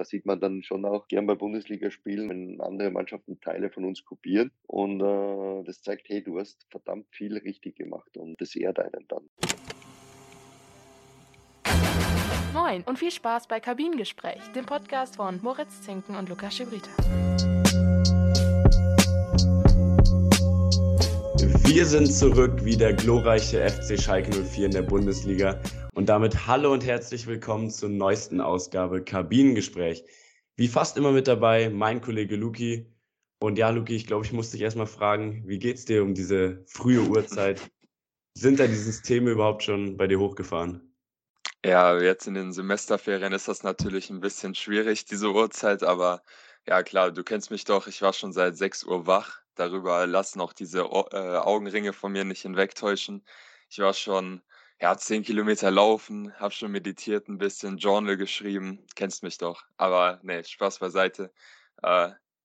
da sieht man dann schon auch gern bei Bundesligaspielen, wenn andere Mannschaften Teile von uns kopieren. Und das zeigt, hey, du hast verdammt viel richtig gemacht und das ehrt einen dann. Moin und viel Spaß bei Kabinengespräch, dem Podcast von Moritz Zinken und Lukas Schibrita. Wir sind zurück, wie der glorreiche FC Schalke 04 in der Bundesliga. Und damit hallo und herzlich willkommen zur neuesten Ausgabe Kabinengespräch. Wie fast immer mit dabei, mein Kollege Luki. Und ja, Luki, ich glaube, ich muss dich erstmal fragen, wie geht's dir um diese frühe Uhrzeit? Sind da die Systeme überhaupt schon bei dir hochgefahren? Ja, jetzt in den Semesterferien ist das natürlich ein bisschen schwierig, diese Uhrzeit, aber ja klar, du kennst mich doch, ich war schon seit 6 Uhr wach, darüber lassen auch diese Augenringe von mir nicht hinwegtäuschen. Ich war schon 10 Kilometer laufen, habe schon meditiert ein bisschen, Journal geschrieben, kennst mich doch, aber nee, Spaß beiseite.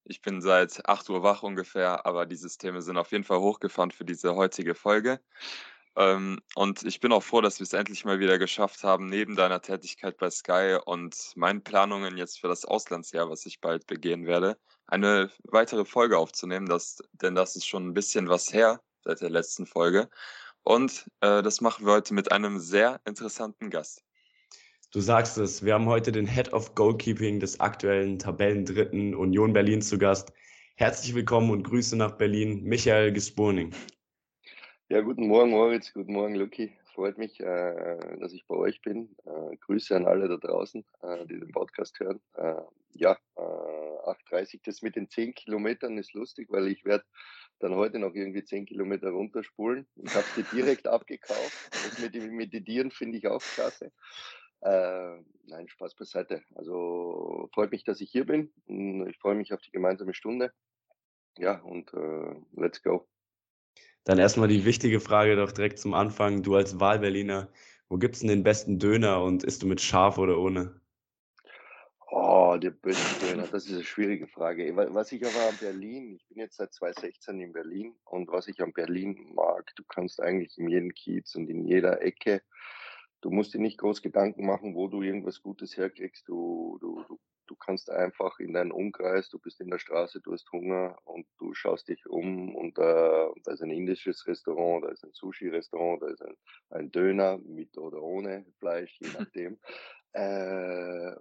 Ich bin seit 8 Uhr wach ungefähr, aber die Systeme sind auf jeden Fall hochgefahren für diese heutige Folge. Und ich bin auch froh, dass wir es endlich mal wieder geschafft haben, neben deiner Tätigkeit bei Sky und meinen Planungen jetzt für das Auslandsjahr, was ich bald begehen werde, eine weitere Folge aufzunehmen, denn das ist schon ein bisschen was her seit der letzten Folge. Und das machen wir heute mit einem sehr interessanten Gast. Du sagst es, wir haben heute den Head of Goalkeeping des aktuellen Tabellendritten Union Berlin zu Gast. Herzlich willkommen und Grüße nach Berlin, Michael Gspurning. Ja, guten Morgen Moritz, guten Morgen Luki. Freut mich, dass ich bei euch bin. Grüße an alle da draußen, die den Podcast hören. 8:30, das mit den 10 Kilometern ist lustig, weil ich werde dann heute noch irgendwie 10 Kilometer runterspulen. Ich habe es dir direkt abgekauft. Das mit dem Meditieren finde ich auch klasse. Nein, Spaß beiseite. Also freut mich, dass ich hier bin. Ich freue mich auf die gemeinsame Stunde. Ja, und let's go. Dann erstmal die wichtige Frage doch direkt zum Anfang. Du als Wahlberliner, wo gibt's denn den besten Döner und isst du mit Schaf oder ohne? Oh, der beste Döner, das ist eine schwierige Frage. Was ich aber an Berlin, ich bin jetzt seit 2016 in Berlin und was ich an Berlin mag, du kannst eigentlich in jedem Kiez und in jeder Ecke, du musst dir nicht groß Gedanken machen, wo du irgendwas Gutes herkriegst, Du kannst einfach in deinen Umkreis, du bist in der Straße, du hast Hunger und du schaust dich um und da ist ein indisches Restaurant, da ist ein Sushi-Restaurant, da ist ein Döner mit oder ohne Fleisch, je nachdem.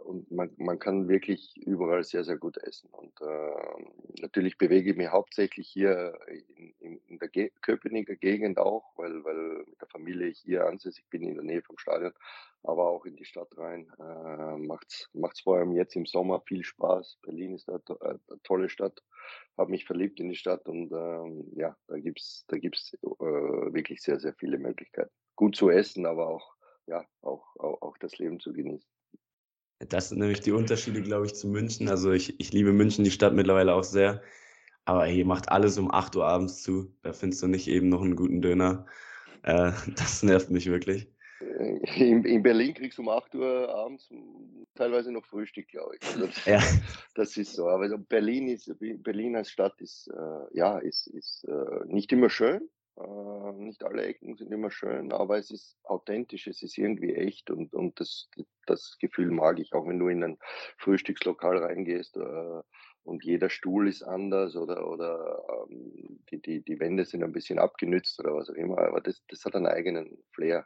Und man kann wirklich überall sehr, sehr gut essen. Und natürlich bewege ich mich hauptsächlich hier in der Köpenicker Gegend auch, weil mit der Familie ich hier ansässig bin, in der Nähe vom Stadion, aber auch in die Stadt rein. Macht's vor allem jetzt im Sommer viel Spaß. Berlin ist eine tolle Stadt, habe mich verliebt in die Stadt und da gibt's wirklich sehr, sehr viele Möglichkeiten. Gut zu essen, aber auch das Leben zu genießen. Das sind nämlich die Unterschiede, glaube ich, zu München. Also ich liebe München, die Stadt mittlerweile auch sehr. Aber hier macht alles um 8 Uhr abends zu. Da findest du nicht eben noch einen guten Döner. Das nervt mich wirklich. In Berlin kriegst du um 8 Uhr abends teilweise noch Frühstück, glaube ich. Also ja. Das ist so. Aber Berlin als Stadt ist nicht immer schön. Nicht alle Ecken sind immer schön, aber es ist authentisch, es ist irgendwie echt und das Gefühl mag ich, auch wenn du in ein Frühstückslokal reingehst und jeder Stuhl ist anders oder die Wände sind ein bisschen abgenützt oder was auch immer, aber das hat einen eigenen Flair.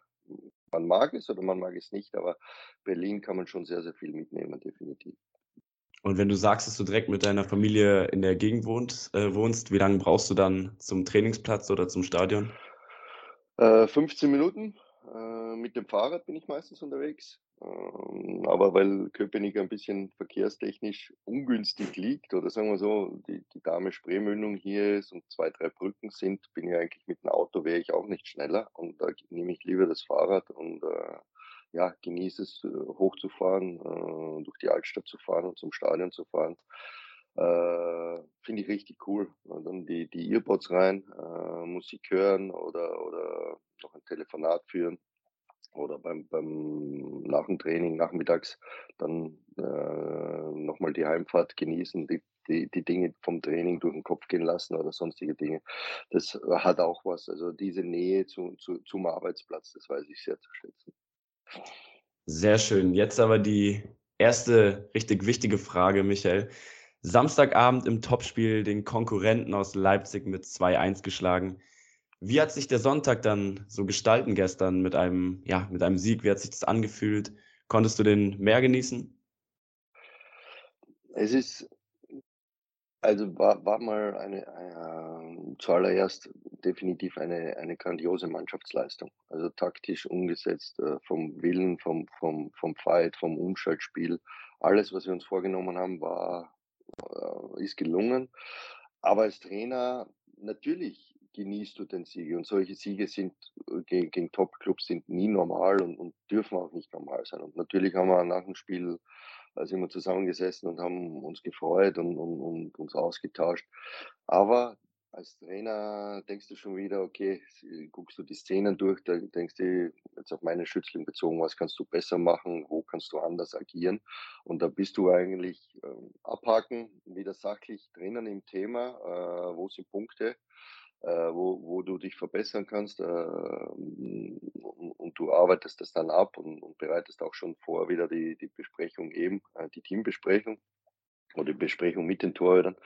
Man mag es oder man mag es nicht, aber Berlin kann man schon sehr, sehr viel mitnehmen, definitiv. Und wenn du sagst, dass du direkt mit deiner Familie in der Gegend wohnst, wie lange brauchst du dann zum Trainingsplatz oder zum Stadion? 15 Minuten. Mit dem Fahrrad bin ich meistens unterwegs. Aber weil Köpenick ein bisschen verkehrstechnisch ungünstig liegt, oder sagen wir so, die Dahme-Spreemündung hier ist und 2-3 Brücken sind, bin ich eigentlich mit dem Auto, wäre ich auch nicht schneller. Und da nehme ich lieber das Fahrrad und genieße es, hochzufahren, durch die Altstadt zu fahren und zum Stadion zu fahren. Finde ich richtig cool. Und dann die Earpods rein, Musik hören oder noch ein Telefonat führen. Oder beim nach dem Training, nachmittags, dann nochmal die Heimfahrt genießen, die Dinge vom Training durch den Kopf gehen lassen oder sonstige Dinge. Das hat auch was. Also diese Nähe zum Arbeitsplatz, das weiß ich sehr zu schätzen. Sehr schön. Jetzt aber die Erste richtig wichtige Frage, Michael. Samstagabend im Topspiel den Konkurrenten aus Leipzig mit 2-1 geschlagen. Wie hat sich der Sonntag dann so gestalten gestern mit einem Sieg? Wie hat sich das angefühlt? Konntest du den mehr genießen? Es ist, also war mal zuallererst definitiv eine grandiose Mannschaftsleistung. Also taktisch umgesetzt, vom Willen, vom Fight, vom Umschaltspiel. Alles, was wir uns vorgenommen haben, ist gelungen. Aber als Trainer, natürlich genießt du den Sieg. Und solche Siege sind gegen Top-Clubs sind nie normal und dürfen auch nicht normal sein. Und natürlich haben wir nach dem Spiel immer zusammengesessen und haben uns gefreut und uns ausgetauscht. Aber als Trainer denkst du schon wieder, okay, guckst du die Szenen durch, da denkst du, jetzt auf meine Schützling bezogen, was kannst du besser machen, wo kannst du anders agieren? Und da bist du eigentlich abhaken, wieder sachlich drinnen im Thema, wo sind Punkte, wo du dich verbessern kannst, und du arbeitest das dann ab und bereitest auch schon vor wieder die Besprechung eben, die Teambesprechung oder die Besprechung mit den Torhütern.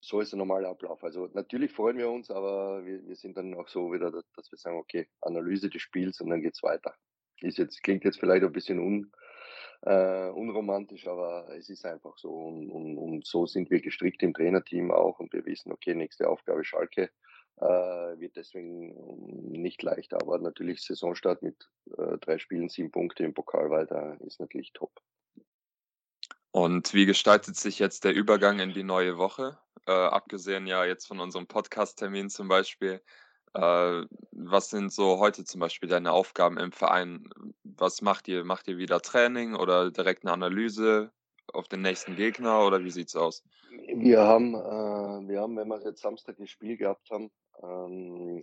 So ist der normale Ablauf. Also natürlich freuen wir uns, aber wir sind dann auch so wieder, dass wir sagen, okay, Analyse des Spiels und dann geht's weiter. Klingt jetzt vielleicht ein bisschen unromantisch, aber es ist einfach so. Und so sind wir gestrickt im Trainerteam auch und wir wissen, okay, nächste Aufgabe Schalke, wird deswegen nicht leicht. Aber natürlich Saisonstart mit 3 Spielen, 7 Punkte im Pokal weiter ist natürlich top. Und wie gestaltet sich jetzt der Übergang in die neue Woche? Abgesehen ja jetzt von unserem Podcast-Termin zum Beispiel. Was sind so heute zum Beispiel deine Aufgaben im Verein? Was macht ihr? Macht ihr wieder Training oder direkt eine Analyse auf den nächsten Gegner oder wie sieht's aus? Wir haben, wenn wir jetzt Samstag das Spiel gehabt haben,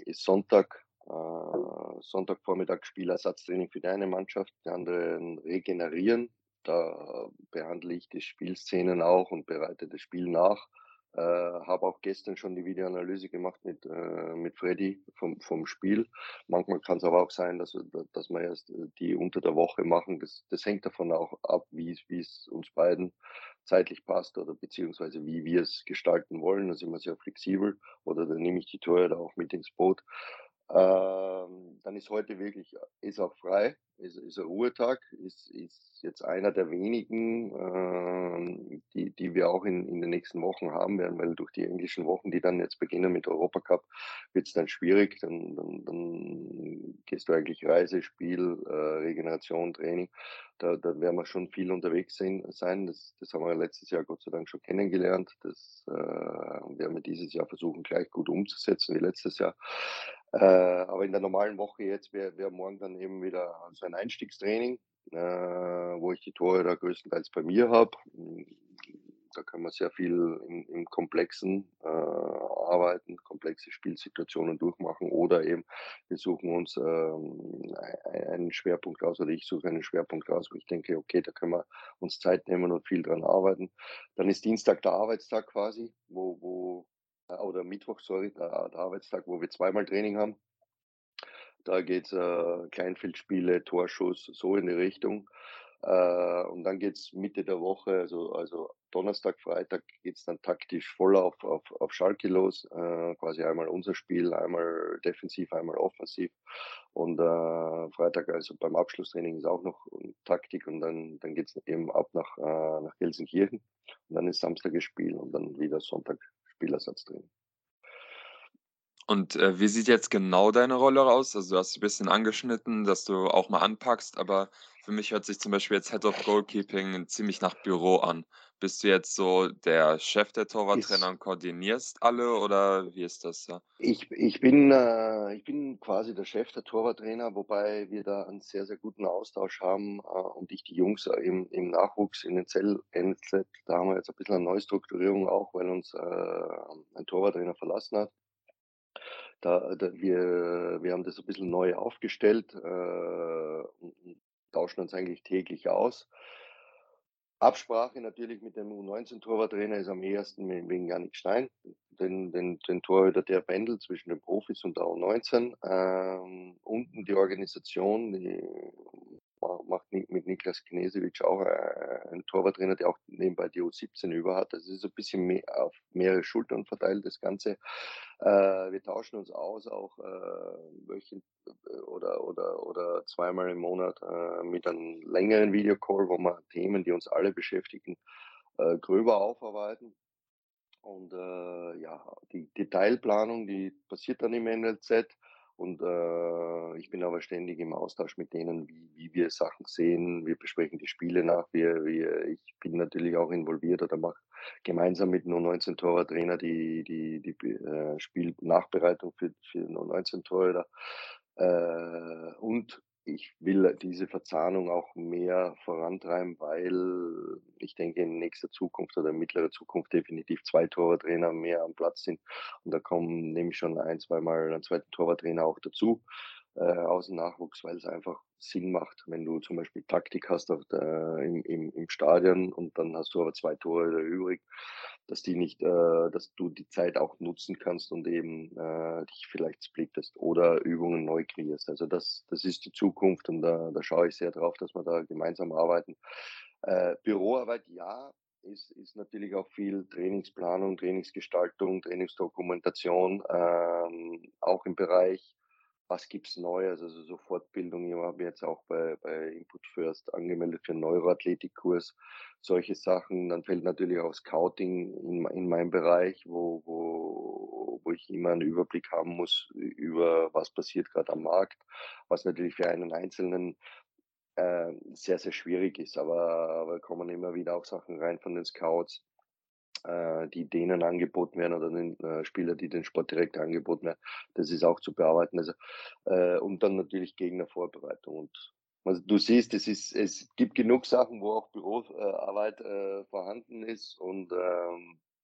ist Sonntagvormittag Spielersatztraining für die eine Mannschaft, die anderen regenerieren. Da behandle ich die Spielszenen auch und bereite das Spiel nach. Habe auch gestern schon die Videoanalyse gemacht mit Freddy vom Spiel. Manchmal kann es aber auch sein, dass wir erst die unter der Woche machen. Das hängt davon auch ab, wie es uns beiden zeitlich passt oder beziehungsweise wie wir es gestalten wollen. Da sind wir sehr flexibel oder dann nehme ich die Torhüter auch mit ins Boot. Dann ist heute wirklich, ist auch frei, ist ein Ruhetag, ist jetzt einer der wenigen, die wir auch in den nächsten Wochen haben werden, weil durch die englischen Wochen, die dann jetzt beginnen mit Europacup, wird es dann schwierig, dann gehst du eigentlich Reise, Spiel, Regeneration, Training, da werden wir schon viel unterwegs sein, das haben wir letztes Jahr Gott sei Dank schon kennengelernt, das werden wir dieses Jahr versuchen gleich gut umzusetzen wie letztes Jahr. Aber in der normalen Woche jetzt wäre morgen dann eben wieder so ein Einstiegstraining, wo ich die Torhüter größtenteils bei mir habe. Da können wir sehr viel im Komplexen arbeiten, komplexe Spielsituationen durchmachen oder eben wir suchen uns einen Schwerpunkt raus oder ich suche einen Schwerpunkt raus, wo ich denke, okay, da können wir uns Zeit nehmen und viel dran arbeiten. Dann ist Dienstag der Arbeitstag quasi, oder Mittwoch, sorry, der Arbeitstag, wo wir zweimal Training haben. Da geht es Kleinfeldspiele, Torschuss, so in die Richtung. Und dann geht es Mitte der Woche, also Donnerstag, Freitag, geht es dann taktisch voll auf Schalke los. Quasi einmal unser Spiel, einmal defensiv, einmal offensiv. Und Freitag, also beim Abschlusstraining, ist auch noch Taktik. Und dann geht es eben ab nach Gelsenkirchen. Und dann ist Samstag das Spiel und dann wieder Sonntag. Spielersatztraining. Und wie sieht jetzt genau deine Rolle aus? Also du hast ein bisschen angeschnitten, dass du auch mal anpackst, aber für mich hört sich zum Beispiel jetzt Head of Goalkeeping ziemlich nach Büro an. Bist du jetzt so der Chef der Torwarttrainer und koordinierst alle oder wie ist das? Ja? Ich bin quasi der Chef der Torwarttrainer, wobei wir da einen sehr, sehr guten Austausch haben und ich die Jungs im Nachwuchs in den NZ, da haben wir jetzt ein bisschen eine Neustrukturierung auch, weil uns ein Torwarttrainer verlassen hat. Wir haben das ein bisschen neu aufgestellt und tauschen uns eigentlich täglich aus. Absprache natürlich mit dem U19-Torwarttrainer ist am ehesten wegen Janik Stein, den Torhüter, der pendelt zwischen den Profis und der U19. Unten die Organisation, die macht mit Niklas Knežević auch einen Torwarttrainer, der auch nebenbei die U17 über hat. Das ist ein bisschen mehr auf mehrere Schultern verteilt, das Ganze. Wir tauschen uns aus, auch wöchentlich oder zweimal im Monat mit einem längeren Videocall, wo wir Themen, die uns alle beschäftigen, gröber aufarbeiten. Und die Detailplanung, die passiert dann im NLZ. Und ich bin aber ständig im Austausch mit denen, wie wir Sachen sehen. Wir besprechen die Spiele nach. Ich bin natürlich auch involviert oder mache gemeinsam mit dem U19-Torwarttrainer die Spielnachbereitung für den U19-Torhüter. Und ich will diese Verzahnung auch mehr vorantreiben, weil ich denke, in nächster Zukunft oder in mittlerer Zukunft definitiv 2 Torwarttrainer mehr am Platz sind. Und da kommen nämlich schon ein-, zweimal einen zweiten Torwarttrainer auch dazu aus dem Nachwuchs, weil es einfach Sinn macht, wenn du zum Beispiel Taktik hast im Stadion und dann hast du aber 2 Torhüter übrig, dass die nicht, dass du die Zeit auch nutzen kannst und eben dich vielleicht splittest oder Übungen neu kreierst. Also das ist die Zukunft und da schaue ich sehr drauf, dass wir da gemeinsam arbeiten. Büroarbeit, ja, ist natürlich auch viel Trainingsplanung, Trainingsgestaltung, Trainingsdokumentation, auch im Bereich was gibt's Neues, also so Fortbildung. Ich habe jetzt auch bei Input First angemeldet für einen Neuroathletikkurs, solche Sachen. Dann fällt natürlich auch Scouting in meinem Bereich, wo ich immer einen Überblick haben muss über was passiert gerade am Markt, was natürlich für einen Einzelnen sehr, sehr schwierig ist. Aber kommen immer wieder auch Sachen rein von den Scouts, die denen angeboten werden oder den Spieler, die den Sportdirektor angeboten werden. Das ist auch zu bearbeiten. Also, und dann natürlich Gegnervorbereitung. Und also, du siehst, es gibt genug Sachen, wo auch Büroarbeit vorhanden ist. Und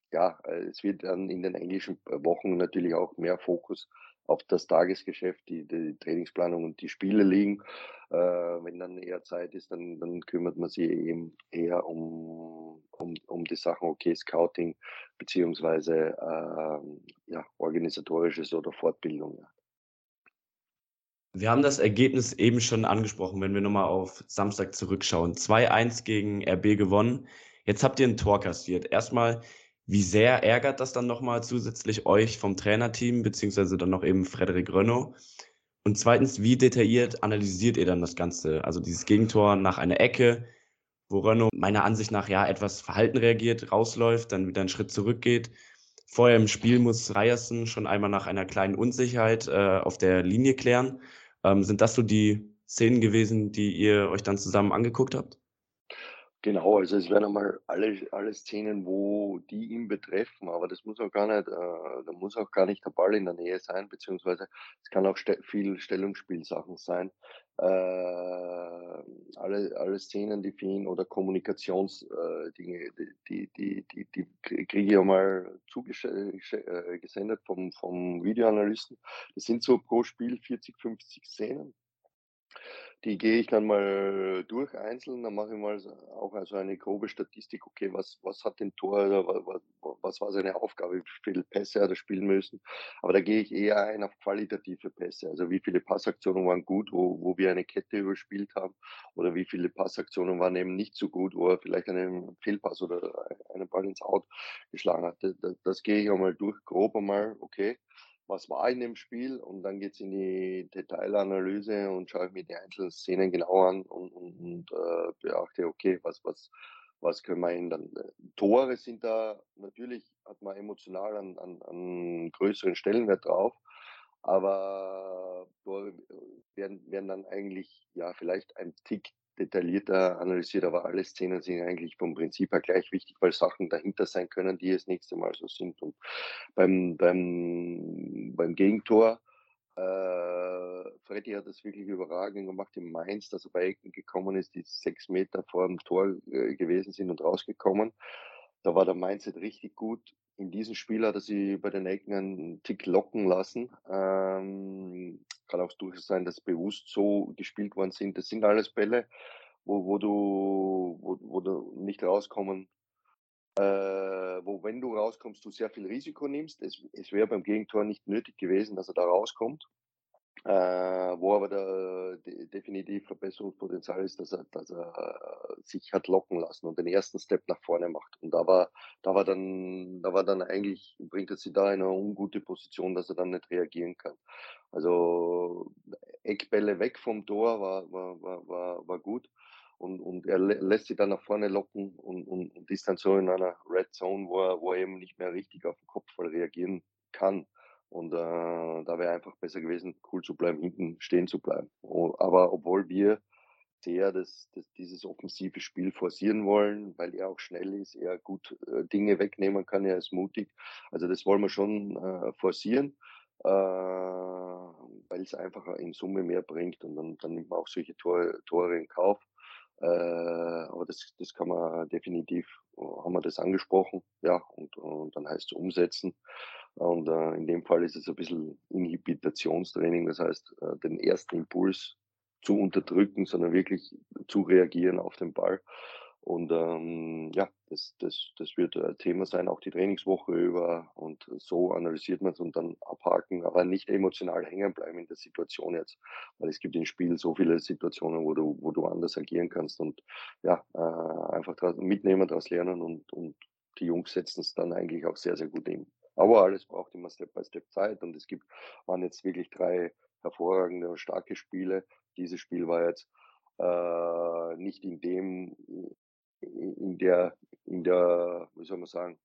es wird dann in den englischen Wochen natürlich auch mehr Fokus auf das Tagesgeschäft, die Trainingsplanung und die Spiele liegen. Wenn dann eher Zeit ist, dann kümmert man sich eben eher um die Sachen, okay, Scouting beziehungsweise organisatorisches oder Fortbildung. Wir haben das Ergebnis eben schon angesprochen, wenn wir nochmal auf Samstag zurückschauen. 2-1 gegen RB gewonnen. Jetzt habt ihr ein Tor kassiert. Erstmal, wie sehr ärgert das dann nochmal zusätzlich euch vom Trainerteam, beziehungsweise dann noch eben Frederik Rønnow? Und zweitens, wie detailliert analysiert ihr dann das Ganze? Also dieses Gegentor nach einer Ecke, wo Rønnow meiner Ansicht nach etwas verhalten reagiert, rausläuft, dann wieder einen Schritt zurückgeht. Vorher im Spiel muss Ryerson schon einmal nach einer kleinen Unsicherheit auf der Linie klären. Sind das so die Szenen gewesen, die ihr euch dann zusammen angeguckt habt? Genau, also es werden einmal alle Szenen, wo die ihn betreffen, aber das muss auch gar nicht, da muss auch gar nicht der Ball in der Nähe sein, beziehungsweise es kann auch viel Stellungsspielsachen sein. Alle Szenen, die fehlen oder Kommunikationsdinge, die kriege ich einmal gesendet vom Videoanalysten. Das sind so pro Spiel 40, 50 Szenen. Die gehe ich dann mal durch einzeln, dann mache ich mal auch also eine grobe Statistik, okay, was hat den Torhüter, was war seine Aufgabe, wie viele Pässe hat er spielen müssen, aber da gehe ich eher ein auf qualitative Pässe, also wie viele Passaktionen waren gut, wo wir eine Kette überspielt haben oder wie viele Passaktionen waren eben nicht so gut, wo er vielleicht einen Fehlpass oder einen Ball ins Out geschlagen hat, das gehe ich einmal durch, grob einmal, okay. Was war in dem Spiel? Und dann geht's in die Detailanalyse und schaue ich mir die einzelnen Szenen genau an und beachte, okay, was können wir ändern? Tore sind da, natürlich hat man emotional an größeren Stellenwert drauf, aber Tore werden dann eigentlich, vielleicht ein Tick detaillierter analysiert, aber alle Szenen sind eigentlich vom Prinzip her gleich wichtig, weil Sachen dahinter sein können, die das nächste Mal so sind. Und beim Gegentor, Freddy hat das wirklich überragend gemacht in Mainz, dass er bei Ecken gekommen ist, die 6 Meter vor dem Tor gewesen sind und rausgekommen. Da war der Mindset richtig gut. In diesem Spiel hat er sie bei den Ecken einen Tick locken lassen. Kann auch durchaus sein, dass bewusst so gespielt worden sind. Das sind alles Bälle, wo du nicht rauskommen, wo wenn du rauskommst, du sehr viel Risiko nimmst. Es wäre beim Gegentor nicht nötig gewesen, dass er da rauskommt. Wo aber definitiv Verbesserungspotenzial ist, dass er sich hat locken lassen und den ersten Step nach vorne macht. Und da war dann eigentlich, bringt er sie da in eine ungute Position, dass er dann nicht reagieren kann. Also Eckbälle weg vom Tor war gut. Und er lässt sie dann nach vorne locken und ist dann so in einer Red Zone, wo er eben nicht mehr richtig auf den Kopfball reagieren kann. Und da wäre einfach besser gewesen, cool zu bleiben, hinten stehen zu bleiben. Aber obwohl wir sehr dieses offensive Spiel forcieren wollen, weil er auch schnell ist, er gut Dinge wegnehmen kann, er ist mutig. Also das wollen wir schon forcieren, weil es einfach in Summe mehr bringt. Und dann nimmt man auch solche Tore in Kauf. Aber das kann man definitiv, haben wir das angesprochen, ja, und dann heißt es umsetzen. Und in dem Fall ist es ein bisschen Inhibitationstraining, das heißt, den ersten Impuls zu unterdrücken, sondern wirklich zu reagieren auf den Ball. Und das wird Thema sein, auch die Trainingswoche über, und so analysiert man es und dann abhaken, aber nicht emotional hängen bleiben in der Situation jetzt, weil es gibt im Spiel so viele Situationen, wo du anders agieren kannst, und ja, einfach mitnehmen, daraus lernen, und die Jungs setzen es dann eigentlich auch sehr, sehr gut hin. Aber alles braucht immer Step by Step Zeit, und es waren jetzt wirklich 3 hervorragende und starke Spiele. Dieses Spiel war jetzt nicht in der, wie soll man sagen,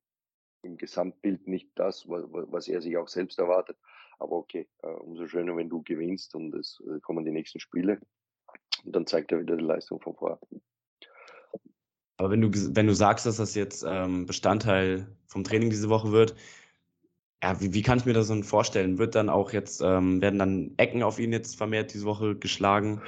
im Gesamtbild nicht das, was er sich auch selbst erwartet. Aber okay, umso schöner, wenn du gewinnst, und es kommen die nächsten Spiele. Und dann zeigt er wieder die Leistung von vorher. Aber wenn du sagst, dass das jetzt Bestandteil vom Training diese Woche wird, ja, wie kann ich mir das dann vorstellen? Wird dann auch jetzt, werden dann Ecken auf ihn jetzt vermehrt diese Woche geschlagen?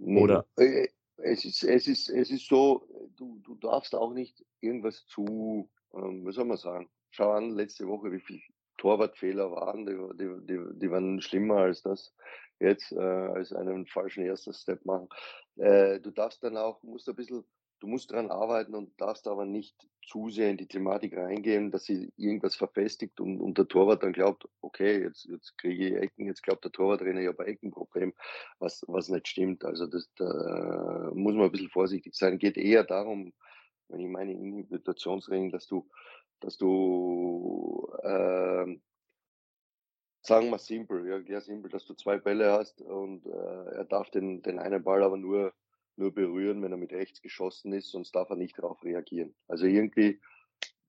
Oder? Nee. Es ist so, du darfst auch nicht irgendwas zu, was soll man sagen, schau an, letzte Woche, wie viele Torwartfehler waren, die waren schlimmer als das jetzt, als einen falschen ersten Step machen. Du darfst dann auch, du musst daran arbeiten und darfst aber nicht zu sehr in die Thematik reingehen, dass sie irgendwas verfestigt und der Torwart dann glaubt, okay, jetzt kriege ich Ecken, jetzt glaubt der Torwarttrainer, ich habe ein Eckenproblem, was nicht stimmt. Also da muss man ein bisschen vorsichtig sein. Geht eher darum, wenn ich meine Inhibitationsregeln, dass du sagen wir simpel, ja, simpel, dass du 2 Bälle hast und er darf den einen Ball aber nur berühren, wenn er mit rechts geschossen ist, sonst darf er nicht darauf reagieren. Also irgendwie,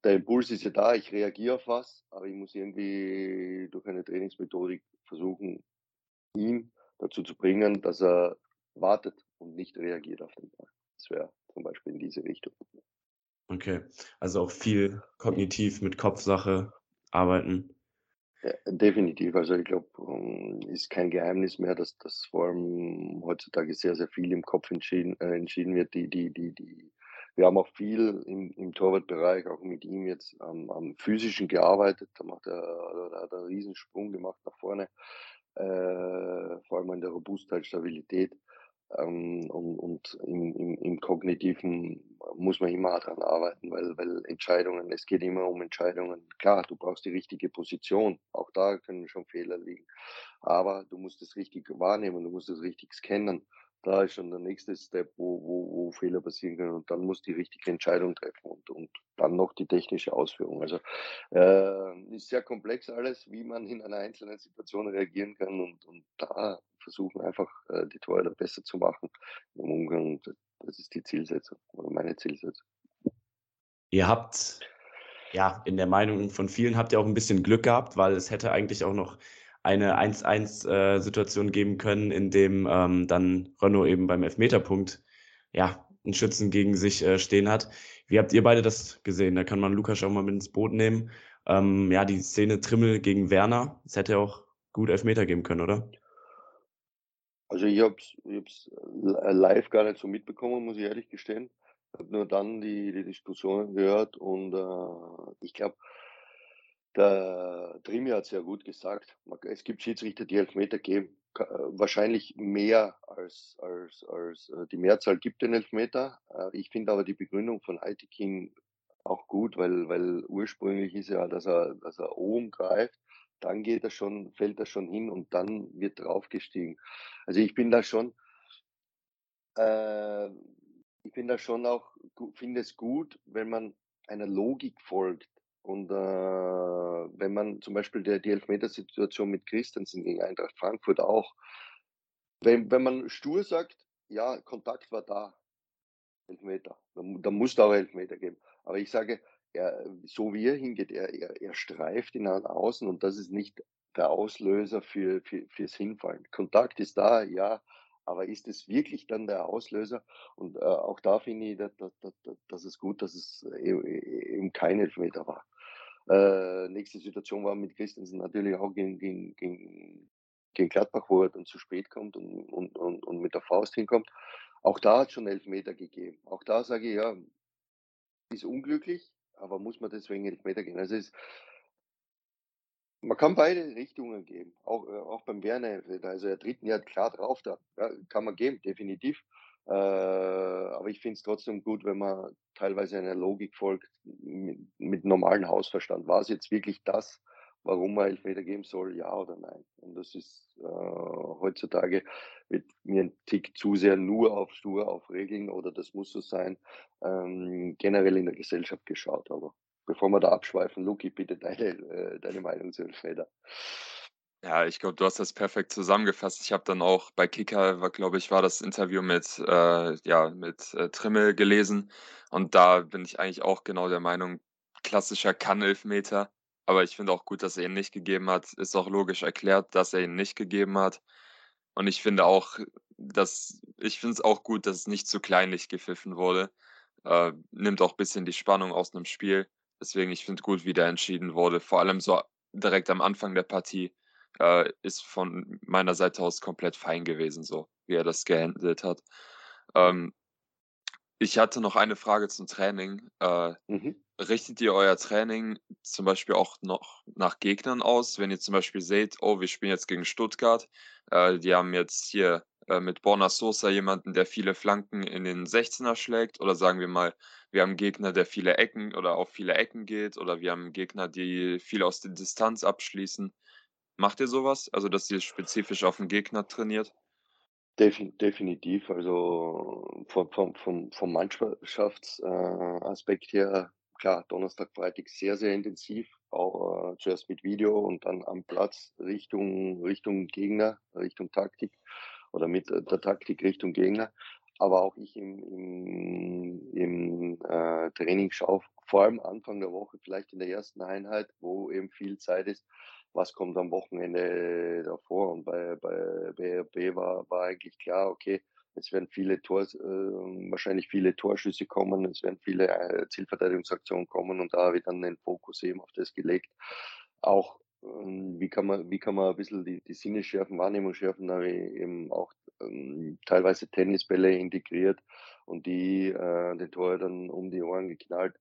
der Impuls ist ja da, ich reagiere auf was, aber ich muss irgendwie durch eine Trainingsmethodik versuchen, ihn dazu zu bringen, dass er wartet und nicht reagiert auf den Ball. Das wäre zum Beispiel in diese Richtung. Okay, also auch viel kognitiv mit Kopfsache arbeiten. Ja, definitiv, also ich glaube, ist kein Geheimnis mehr, dass das vor allem heutzutage sehr, sehr viel im Kopf entschieden wird. Wir haben auch viel im Torwartbereich, auch mit ihm jetzt am Physischen gearbeitet, da hat er einen Riesensprung gemacht nach vorne, vor allem in der Robustheit, Stabilität, und im Kognitiven muss man immer daran arbeiten, weil Entscheidungen, es geht immer um Entscheidungen. Klar, du brauchst die richtige Position, auch da können schon Fehler liegen, aber du musst es richtig wahrnehmen, du musst es richtig scannen. Da ist schon der nächste Step, wo Fehler passieren können, und dann musst du die richtige Entscheidung treffen und dann noch die technische Ausführung. Also ist sehr komplex alles, wie man in einer einzelnen Situation reagieren kann, und da versuchen einfach die Torhüter besser zu machen im Umgang, und das ist die Zielsetzung oder meine Zielsetzung. Ihr habt, ja, in der Meinung von vielen habt ihr auch ein bisschen Glück gehabt, weil es hätte eigentlich auch noch eine 1-1-Situation geben können, in dem dann Rønnow eben beim Elfmeterpunkt, ja, einen Schützen gegen sich stehen hat. Wie habt ihr beide das gesehen? Da kann man Lukas auch mal mit ins Boot nehmen. Ja, die Szene Trimmel gegen Werner, das hätte auch gut Elfmeter geben können, oder? Also ich habe es live gar nicht so mitbekommen, muss ich ehrlich gestehen. Ich habe nur dann die Diskussionen gehört, und ich glaube, der Trimi hat es ja gut gesagt. Es gibt Schiedsrichter, die Elfmeter geben. Wahrscheinlich mehr als die Mehrzahl gibt den Elfmeter. Ich finde aber die Begründung von Heitekin auch gut, weil ursprünglich ist ja, dass er oben greift, dann geht er schon, fällt er schon hin und dann wird draufgestiegen. Also ich bin da schon, auch, finde es gut, wenn man einer Logik folgt. Und wenn man zum Beispiel die Elfmetersituation mit Christensen gegen Eintracht Frankfurt auch, wenn man stur sagt, ja, Kontakt war da, Elfmeter, dann muss es auch Elfmeter geben. Aber ich sage, so wie er hingeht, er streift ihn an außen und das ist nicht der Auslöser fürs Hinfallen. Kontakt ist da, ja, aber ist es wirklich dann der Auslöser? Und auch da finde ich, dass es gut, dass es eben kein Elfmeter war. Nächste Situation war mit Christensen natürlich auch gegen Gladbach, wo er dann zu spät kommt und mit der Faust hinkommt. Auch da hat es schon Elfmeter gegeben. Auch da sage ich, ja, ist unglücklich, aber muss man deswegen Elfmeter gehen? Also man kann beide Richtungen geben, auch beim Werner, also der dritten ja klar drauf da, ja, kann man geben, definitiv. Aber ich finde es trotzdem gut, wenn man teilweise einer Logik folgt, mit normalem Hausverstand. War es jetzt wirklich das, warum man Elfmeter geben soll, ja oder nein? Und das ist heutzutage, wird mir ein Tick zu sehr nur auf Regeln oder das muss so sein, generell in der Gesellschaft geschaut, aber. Bevor wir da abschweifen, Luki, bitte deine Meinung zu Elfmeter. Ja, ich glaube, du hast das perfekt zusammengefasst. Ich habe dann auch bei Kicker, glaube ich, war das Interview mit Trimmel gelesen. Und da bin ich eigentlich auch genau der Meinung, klassischer Kann-Elfmeter. Aber ich finde auch gut, dass er ihn nicht gegeben hat. Ist auch logisch erklärt, dass er ihn nicht gegeben hat. Und ich finde auch, ich finde es auch gut, dass es nicht zu kleinlich gepfiffen wurde. Nimmt auch ein bisschen die Spannung aus einem Spiel. Deswegen, ich finde gut, wie da entschieden wurde. Vor allem so direkt am Anfang der Partie ist von meiner Seite aus komplett fein gewesen, so wie er das gehandelt hat. Ich hatte noch eine Frage zum Training. Richtet ihr euer Training zum Beispiel auch noch nach Gegnern aus? Wenn ihr zum Beispiel seht, oh, wir spielen jetzt gegen Stuttgart. Die haben jetzt hier mit Borna Sosa jemanden, der viele Flanken in den 16er schlägt, oder sagen wir mal, wir haben einen Gegner, der viele Ecken oder auf viele Ecken geht, oder wir haben Gegner, die viel aus der Distanz abschließen. Macht ihr sowas? Also, dass ihr spezifisch auf den Gegner trainiert? Definitiv. Also vom Mannschaftsaspekt her, klar, Donnerstag, Freitag sehr, sehr intensiv. Auch zuerst mit Video und dann am Platz Richtung Gegner, Richtung Taktik. Oder mit der Taktik Richtung Gegner. Aber auch ich im Training schaue, vor allem Anfang der Woche, vielleicht in der ersten Einheit, wo eben viel Zeit ist, was kommt am Wochenende davor. Und bei RB war eigentlich klar, okay, es werden wahrscheinlich viele Torschüsse kommen, es werden viele Zielverteidigungsaktionen kommen und da habe ich dann den Fokus eben auf das gelegt. Auch wie kann man ein bisschen die Sinne schärfen, Wahrnehmung schärfen, da habe ich eben auch teilweise Tennisbälle integriert und die den Torhütern um die Ohren geknallt,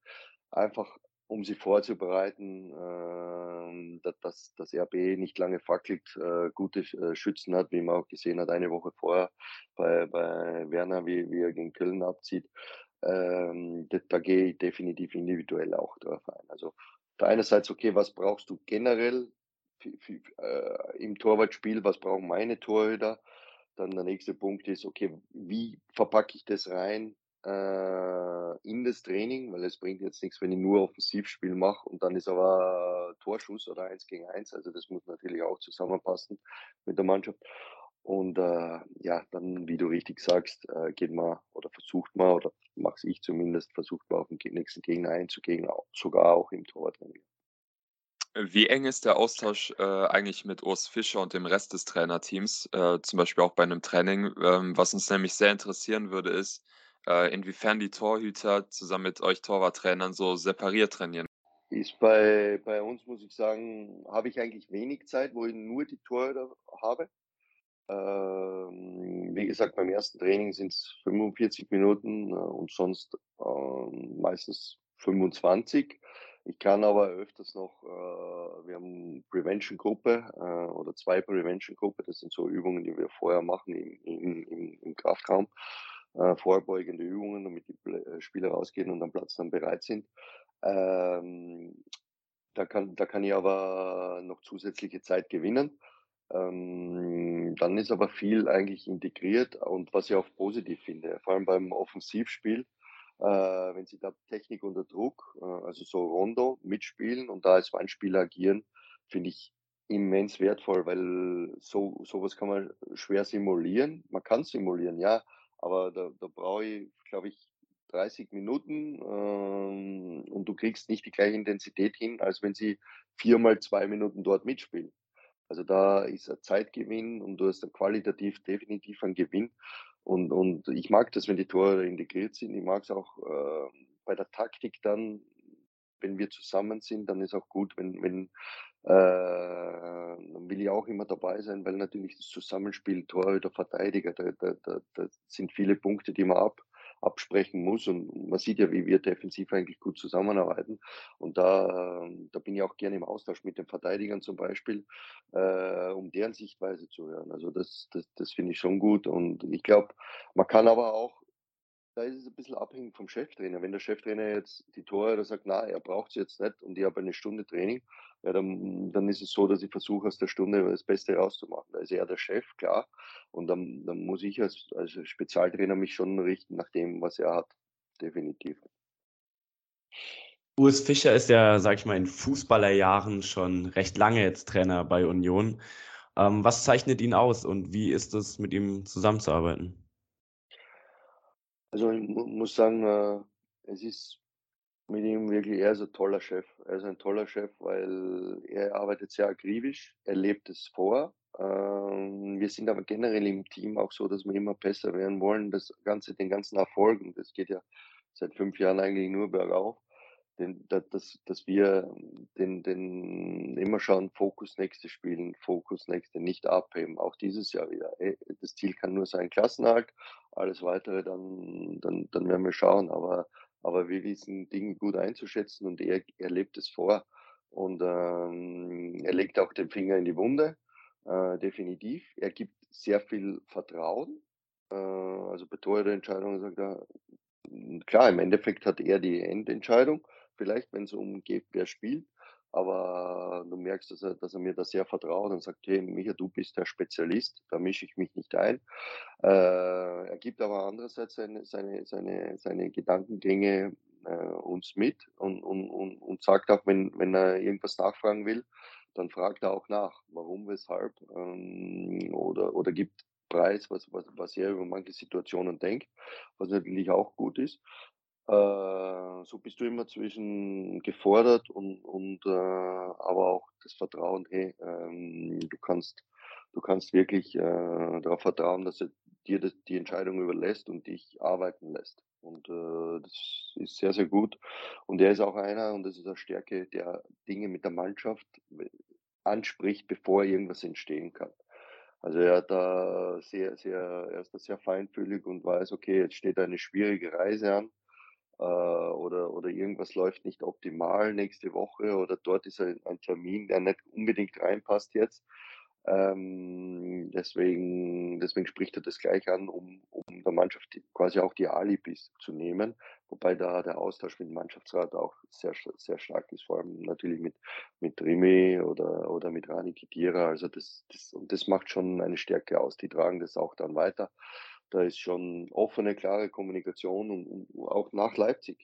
einfach um sie vorzubereiten, dass das RB nicht lange fackelt, gute Schützen hat, wie man auch gesehen hat eine Woche vorher bei Werner, wie er gegen Köln abzieht. Da gehe ich definitiv individuell auch drauf ein. Also einerseits, okay, was brauchst du generell im Torwartspiel, was brauchen meine Torhüter? Dann der nächste Punkt ist, okay, wie verpacke ich das rein in das Training? Weil es bringt jetzt nichts, wenn ich nur Offensivspiel mache und dann ist aber Torschuss oder 1 gegen 1. Also das muss natürlich auch zusammenpassen mit der Mannschaft. Und ja, dann, wie du richtig sagst, geht man oder versucht man, oder mach's ich zumindest, versucht man auf den nächsten Gegner einzugehen, sogar auch im Torwarttraining. Wie eng ist der Austausch eigentlich mit Urs Fischer und dem Rest des Trainerteams, zum Beispiel auch bei einem Training? Was uns nämlich sehr interessieren würde, ist, inwiefern die Torhüter zusammen mit euch Torwarttrainern so separiert trainieren. Ist bei uns, muss ich sagen, habe ich eigentlich wenig Zeit, wo ich nur die Torhüter habe. Wie gesagt, beim ersten Training sind es 45 Minuten und sonst meistens 25. Ich kann aber öfters noch, wir haben Prevention-Gruppe oder 2 Prevention-Gruppe, das sind so Übungen, die wir vorher machen im Kraftraum, vorbeugende Übungen, damit die Spieler rausgehen und am Platz dann bereit sind. Da kann ich aber noch zusätzliche Zeit gewinnen. Dann ist aber viel eigentlich integriert, und was ich auch positiv finde, vor allem beim Offensivspiel, wenn sie da Technik unter Druck, also so Rondo mitspielen und da als Wandspieler agieren, finde ich immens wertvoll, weil sowas kann man schwer simulieren. Man kann simulieren, ja, aber da brauche ich, glaube ich, 30 Minuten und du kriegst nicht die gleiche Intensität hin, als wenn sie 4 mal 2 Minuten dort mitspielen. Also da ist ein Zeitgewinn und du hast dann qualitativ definitiv einen Gewinn. Und ich mag das, wenn die Tore integriert sind. Ich mag es auch bei der Taktik dann, wenn wir zusammen sind, dann ist auch gut, dann will ich auch immer dabei sein, weil natürlich das Zusammenspiel Torhüter, Verteidiger, da sind viele Punkte, die man absprechen muss, und man sieht ja, wie wir defensiv eigentlich gut zusammenarbeiten, und da bin ich auch gerne im Austausch mit den Verteidigern zum Beispiel, um deren Sichtweise zu hören. Also das finde ich schon gut, und ich glaube, man kann aber auch, da ist es ein bisschen abhängig vom Cheftrainer. Wenn der Cheftrainer jetzt die Torhüter sagt, na, er braucht es jetzt nicht und ich habe eine Stunde Training, ja, dann ist es so, dass ich versuche, aus der Stunde das Beste rauszumachen. Da ist er der Chef, klar. Und dann muss ich als Spezialtrainer mich schon richten nach dem, was er hat. Definitiv. Urs Fischer ist ja, sag ich mal, in Fußballerjahren schon recht lange jetzt Trainer bei Union. Was zeichnet ihn aus und wie ist es, mit ihm zusammenzuarbeiten? Also ich muss sagen, es ist mit ihm wirklich, er ist ein toller Chef. Er ist ein toller Chef, weil er arbeitet sehr akribisch, er lebt es vor. Wir sind aber generell im Team auch so, dass wir immer besser werden wollen. Das Ganze, den ganzen Erfolg, und das geht ja seit 5 Jahren eigentlich nur bergauf, dass wir den immer schauen, Fokus nächste spielen, Fokus nächste, nicht abheben, auch dieses Jahr wieder. Das Ziel kann nur sein Klassenerhalt, alles weitere, dann werden wir schauen, aber wir wissen Dinge gut einzuschätzen, und er lebt es vor, und er legt auch den Finger in die Wunde, definitiv. Er gibt sehr viel Vertrauen, also bei Torhüterentscheidungen sagt er, klar, im Endeffekt hat er die Endentscheidung, vielleicht, wenn es umgeht, wer spielt. Aber du merkst, dass er mir da sehr vertraut und sagt, hey, Micha, du bist der Spezialist, da mische ich mich nicht ein. Er gibt aber andererseits seine Gedankengänge uns mit, und sagt auch, wenn er irgendwas nachfragen will, dann fragt er auch nach, warum, weshalb, oder gibt Preis, was er über manche Situationen denkt, was natürlich auch gut ist. So bist du immer zwischen gefordert und aber auch das Vertrauen, hey, du kannst wirklich darauf vertrauen, dass er dir die Entscheidung überlässt und dich arbeiten lässt. Und das ist sehr, sehr gut. Und er ist auch einer, und das ist eine Stärke, der Dinge mit der Mannschaft anspricht, bevor irgendwas entstehen kann. Also er ist da sehr feinfühlig und weiß, okay, jetzt steht eine schwierige Reise an, oder irgendwas läuft nicht optimal nächste Woche, oder dort ist ein Termin, der nicht unbedingt reinpasst jetzt. Deswegen spricht er das gleich an, um der Mannschaft quasi auch die Alibis zu nehmen, wobei da der Austausch mit dem Mannschaftsrat auch sehr, sehr stark ist, vor allem natürlich mit Trimmel oder mit Rani Kedira. Also das macht schon eine Stärke aus, die tragen das auch dann weiter. Da ist schon offene, klare Kommunikation, und auch nach Leipzig.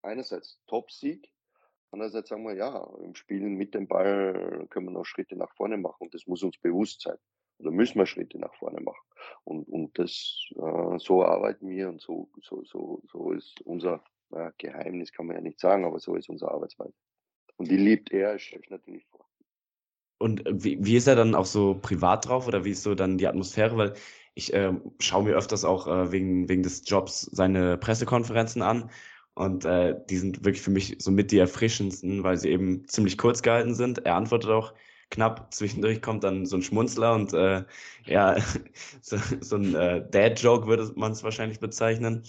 Einerseits Top-Sieg, andererseits sagen wir, ja, im Spielen mit dem Ball können wir noch Schritte nach vorne machen, und das muss uns bewusst sein. Oder müssen wir Schritte nach vorne machen. Und das, so arbeiten wir, und so ist unser Geheimnis, kann man ja nicht sagen, aber so ist unsere Arbeitsweise. Und die liebt er natürlich vor. Und wie ist er dann auch so privat drauf, oder wie ist so dann die Atmosphäre? Weil ich schaue mir öfters auch wegen des Jobs seine Pressekonferenzen an. Und die sind wirklich für mich somit die erfrischendsten, weil sie eben ziemlich kurz gehalten sind. Er antwortet auch knapp, zwischendurch kommt dann so ein Schmunzler und ja, so ein Dad-Joke würde man es wahrscheinlich bezeichnen.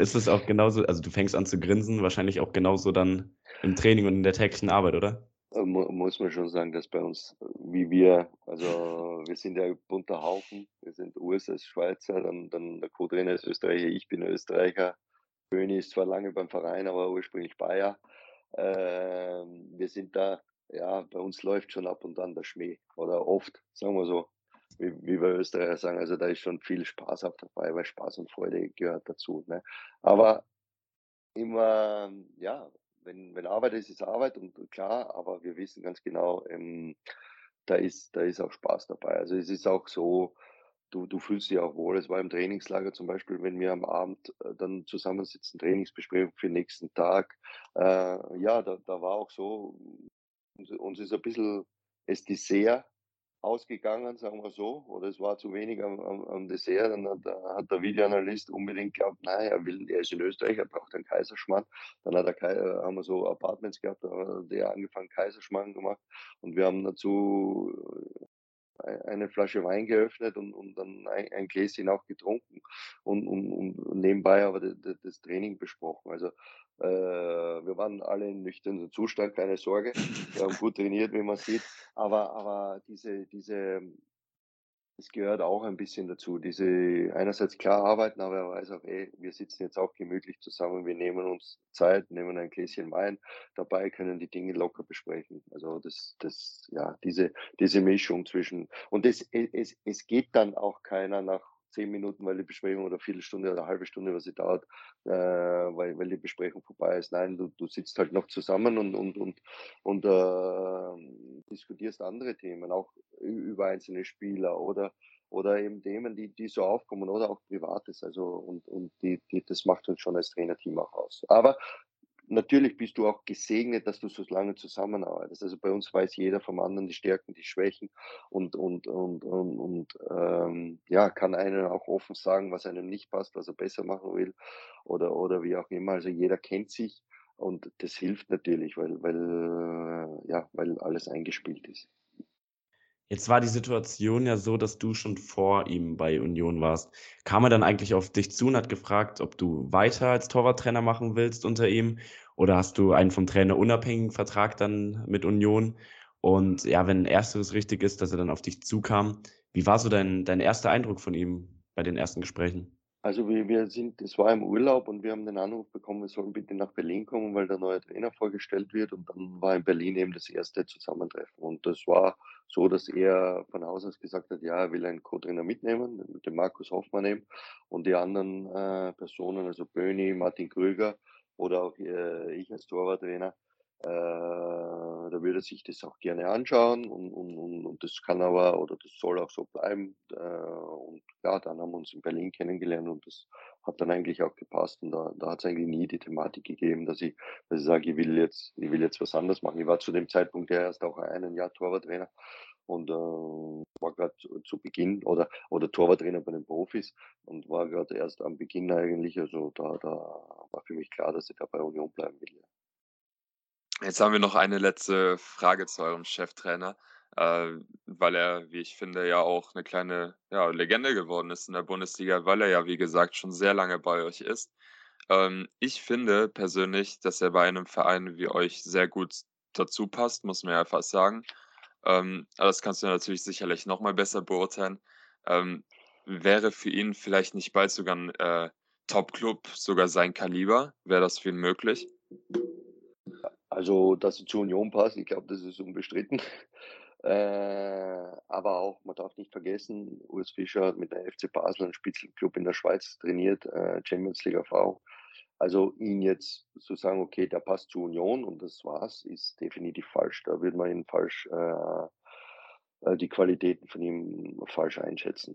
Ist es auch genauso, also du fängst an zu grinsen, wahrscheinlich auch genauso dann im Training und in der täglichen Arbeit, oder? Muss man schon sagen, dass bei uns, wir sind ja ein bunter Haufen, wir sind Urs als Schweizer, dann der Co-Trainer ist Österreicher, ich bin Österreicher, Böni ist zwar lange beim Verein, aber ursprünglich Bayer. Wir sind da ja, bei uns läuft schon ab und an der Schmäh oder oft, sagen wir so, wie wir Österreicher sagen, also da ist schon viel Spaß auch dabei, weil Spaß und Freude gehört dazu, ne? Aber immer, ja, wenn Arbeit ist, ist Arbeit und klar, aber wir wissen ganz genau, da ist auch Spaß dabei. Also es ist auch so, du fühlst dich auch wohl. Es war im Trainingslager zum Beispiel, wenn wir am Abend dann zusammensitzen, Trainingsbesprechung für den nächsten Tag. Ja, da war auch so, uns ist ein bisschen das Dessert ausgegangen, sagen wir so, oder es war zu wenig am Dessert. Dann hat der Videoanalyst unbedingt geglaubt, nein, er ist in Österreich, er braucht einen Kaiserschmarrn. Dann haben wir so Apartments gehabt, da hat der angefangen, Kaiserschmarrn gemacht und wir haben dazu eine Flasche Wein geöffnet und dann ein Gläschen auch getrunken und nebenbei aber das Training besprochen. Also wir waren alle in nüchternem Zustand, keine Sorge. Wir haben gut trainiert, wie man sieht. Aber es gehört auch ein bisschen dazu. Diese einerseits klar arbeiten, aber er weiß auch, wir sitzen jetzt auch gemütlich zusammen, wir nehmen uns Zeit, nehmen ein Gläschen Wein, dabei können die Dinge locker besprechen. Also ja, diese Mischung zwischen, und es geht dann auch keiner nach 10 Minuten, weil die Besprechung oder Viertelstunde oder eine halbe Stunde, was sie dauert, weil die Besprechung vorbei ist. Nein, du sitzt halt noch zusammen und diskutierst andere Themen, auch über einzelne Spieler oder eben Themen, die so aufkommen oder auch Privates. Also das macht uns schon als Trainerteam auch aus. Aber natürlich bist du auch gesegnet, dass du so lange zusammenarbeitest. Also bei uns weiß jeder vom anderen die Stärken, die Schwächen und kann einem auch offen sagen, was einem nicht passt, was er besser machen will oder wie auch immer. Also jeder kennt sich und das hilft natürlich, weil alles eingespielt ist. Jetzt war die Situation ja so, dass du schon vor ihm bei Union warst. Kam er dann eigentlich auf dich zu und hat gefragt, ob du weiter als Torwarttrainer machen willst unter ihm? Oder hast du einen vom Trainer unabhängigen Vertrag dann mit Union? Und ja, wenn ersteres richtig ist, dass er dann auf dich zukam, wie war so dein erster Eindruck von ihm bei den ersten Gesprächen? Also es war im Urlaub und wir haben den Anruf bekommen, wir sollen bitte nach Berlin kommen, weil der neue Trainer vorgestellt wird und dann war in Berlin eben das erste Zusammentreffen und das war so, dass er von Haus aus gesagt hat, ja, er will einen Co-Trainer mitnehmen, mit dem Markus Hoffmann eben und die anderen Personen, also Böhni, Martin Krüger oder auch ich als Torwarttrainer, da würde er sich das auch gerne anschauen und das kann aber oder das soll auch so bleiben und ja, dann haben wir uns in Berlin kennengelernt und das hat dann eigentlich auch gepasst und da hat es eigentlich nie die Thematik gegeben, dass ich sage, ich will jetzt was anderes machen. Ich war zu dem Zeitpunkt ja erst auch ein Jahr Torwarttrainer und war gerade zu Beginn oder Torwarttrainer bei den Profis und war gerade erst am Beginn eigentlich, also da war für mich klar, dass ich da bei Union bleiben will. Jetzt haben wir noch eine letzte Frage zu eurem Cheftrainer, weil er, wie ich finde, ja auch eine kleine Legende geworden ist in der Bundesliga, weil er ja, wie gesagt, schon sehr lange bei euch ist. Ich finde persönlich, dass er bei einem Verein wie euch sehr gut dazu passt, muss man ja fast sagen. Aber das kannst du natürlich sicherlich nochmal besser beurteilen. Wäre für ihn vielleicht nicht bald sogar ein Top-Club, sogar sein Kaliber? Wäre das für ihn möglich? Also, dass sie zu Union passt, ich glaube, das ist unbestritten. Aber auch, man darf nicht vergessen, Urs Fischer hat mit der FC Basel einen Spitzenklub in der Schweiz trainiert, Champions League AV. Also ihn jetzt zu sagen, okay, der passt zu Union und das war's, ist definitiv falsch. Da wird man ihn falsch, die Qualitäten von ihm falsch einschätzen.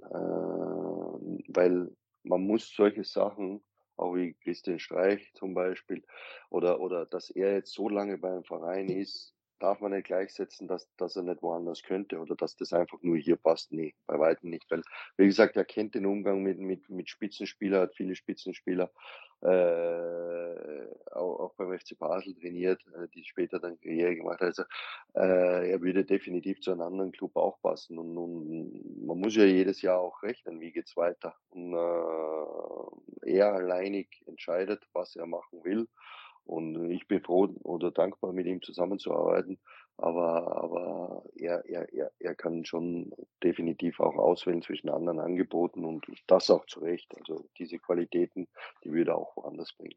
Weil man muss solche Sachen, auch wie Christian Streich zum Beispiel, oder dass er jetzt so lange bei einem Verein ist, darf man nicht gleichsetzen, dass er nicht woanders könnte oder dass das einfach nur hier passt. Nee, bei weitem nicht. Weil, wie gesagt, er kennt den Umgang mit Spitzenspielern, hat viele Spitzenspieler auch beim FC Basel trainiert, die später dann Karriere gemacht hat. Also er würde definitiv zu einem anderen Club auch passen. Und man muss ja jedes Jahr auch rechnen, wie geht's weiter. Und er alleinig entscheidet, was er machen will. Und ich bin froh oder dankbar, mit ihm zusammenzuarbeiten, aber er kann schon definitiv auch auswählen zwischen anderen Angeboten und das auch zu Recht. Also diese Qualitäten, die würde er auch woanders bringen.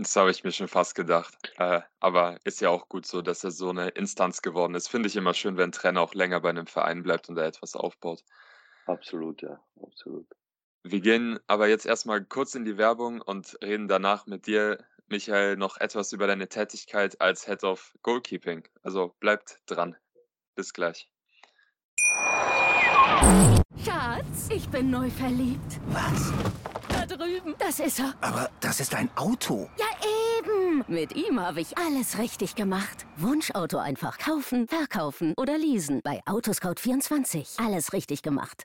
Das habe ich mir schon fast gedacht. Aber ist ja auch gut so, dass er so eine Instanz geworden ist. Finde ich immer schön, wenn ein Trainer auch länger bei einem Verein bleibt und da etwas aufbaut. Absolut, ja. Absolut. Wir gehen aber jetzt erstmal kurz in die Werbung und reden danach mit dir, Michael, noch etwas über deine Tätigkeit als Head of Goalkeeping. Also bleibt dran. Bis gleich. Schatz, ich bin neu verliebt. Was? Da drüben. Das ist er. Aber das ist ein Auto. Ja, eben. Mit ihm habe ich alles richtig gemacht. Wunschauto einfach kaufen, verkaufen oder leasen. Bei Autoscout24. Alles richtig gemacht.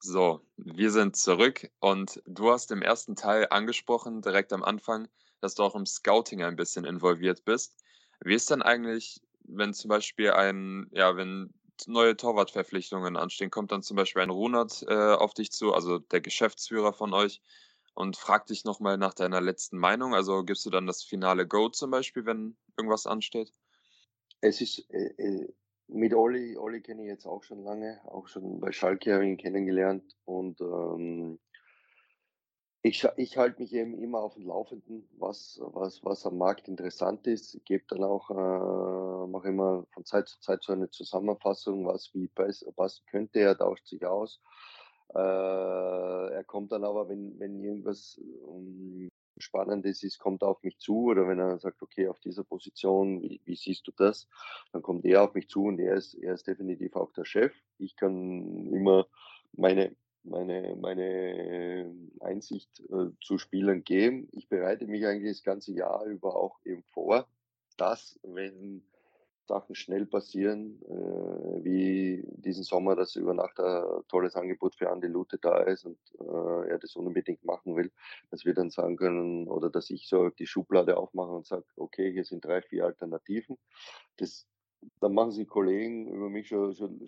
So, wir sind zurück und du hast im ersten Teil angesprochen, direkt am Anfang, dass du auch im Scouting ein bisschen involviert bist. Wie ist denn eigentlich, wenn zum Beispiel wenn neue Torwartverpflichtungen anstehen, kommt dann zum Beispiel ein Ruhnert auf dich zu, also der Geschäftsführer von euch, und fragt dich nochmal nach deiner letzten Meinung? Also gibst du dann das finale Go zum Beispiel, wenn irgendwas ansteht? Es ist mit Olli kenne ich jetzt auch schon lange, auch schon bei Schalke habe ich ihn kennengelernt, und ich halte mich eben immer auf dem Laufenden, was am Markt interessant ist. Ich gebe dann auch mache immer von Zeit zu Zeit so eine Zusammenfassung, was wie passen könnte. Er tauscht sich aus. Er kommt dann aber, wenn irgendwas Spannendes ist, kommt er auf mich zu. Oder wenn er sagt, okay, auf dieser Position, wie siehst du das? Dann kommt er auf mich zu, und er ist definitiv auch der Chef. Ich kann immer meine Einsicht zu Spielern geben. Ich bereite mich eigentlich das ganze Jahr über auch eben vor, dass, wenn Sachen schnell passieren, wie diesen Sommer, dass über Nacht ein tolles Angebot für Andi Luthe da ist und er das unbedingt machen will, dass wir dann sagen können, oder dass ich so die Schublade aufmache und sage, okay, hier sind 3-4 Alternativen. Dann machen sich Kollegen über mich schon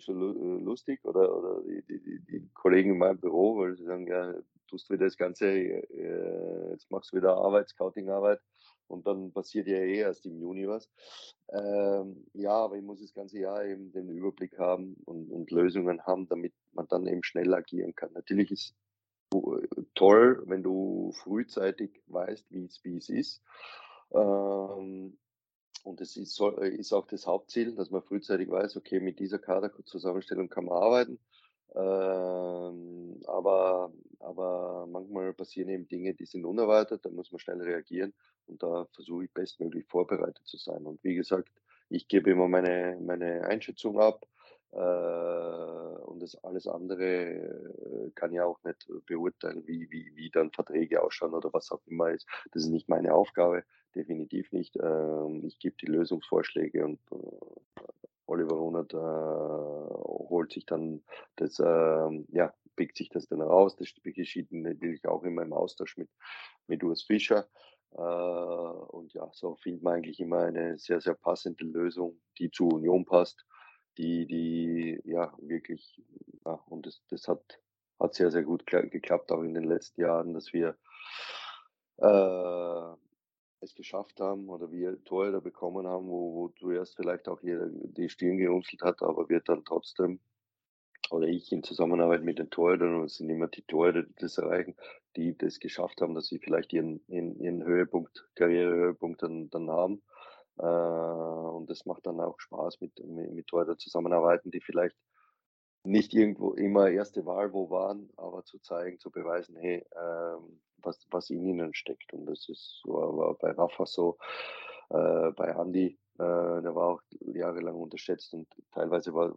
lustig, oder die Kollegen in meinem Büro, weil sie sagen, ja, tust wieder das Ganze, jetzt machst du wieder Arbeit, Scouting-Arbeit, und dann passiert ja erst im Juni was. Ja, aber ich muss das ganze Jahr eben den Überblick haben und Lösungen haben, damit man dann eben schnell agieren kann. Natürlich ist es toll, wenn du frühzeitig weißt, wie es ist. Und es ist auch das Hauptziel, dass man frühzeitig weiß, okay, mit dieser Kaderzusammenstellung kann man arbeiten. Aber manchmal passieren eben Dinge, die sind unerwartet, da muss man schnell reagieren, und da versuche ich bestmöglich vorbereitet zu sein. Und wie gesagt, ich gebe immer meine Einschätzung ab, und das alles andere kann ja auch nicht beurteilen, wie dann Verträge ausschauen oder was auch immer ist. Das ist nicht meine Aufgabe, definitiv nicht. Ich gebe die Lösungsvorschläge, und Oliver Ruhnert holt sich dann das, pickt sich das dann raus. Das geschieht natürlich auch immer im Austausch mit Urs Fischer. Und ja, so findet man eigentlich immer eine sehr, sehr passende Lösung, die zu Union passt, und das hat sehr, sehr gut geklappt, auch in den letzten Jahren, dass wir es geschafft haben, oder wir Torhüter bekommen haben, wo zuerst vielleicht auch jeder die Stirn gerunzelt hat, aber wir dann trotzdem, oder ich in Zusammenarbeit mit den Torhütern, und es sind immer die Torhüter, die das erreichen, die das geschafft haben, dass sie vielleicht ihren Karrierehöhepunkt dann haben. Und das macht dann auch Spaß, mit Torhütern zusammenarbeiten, die vielleicht nicht irgendwo immer erste Wahl wo waren, aber zu beweisen, hey, was in ihnen steckt. Und das ist so, war bei Rafa so, bei Andi, der war auch jahrelang unterschätzt, und teilweise war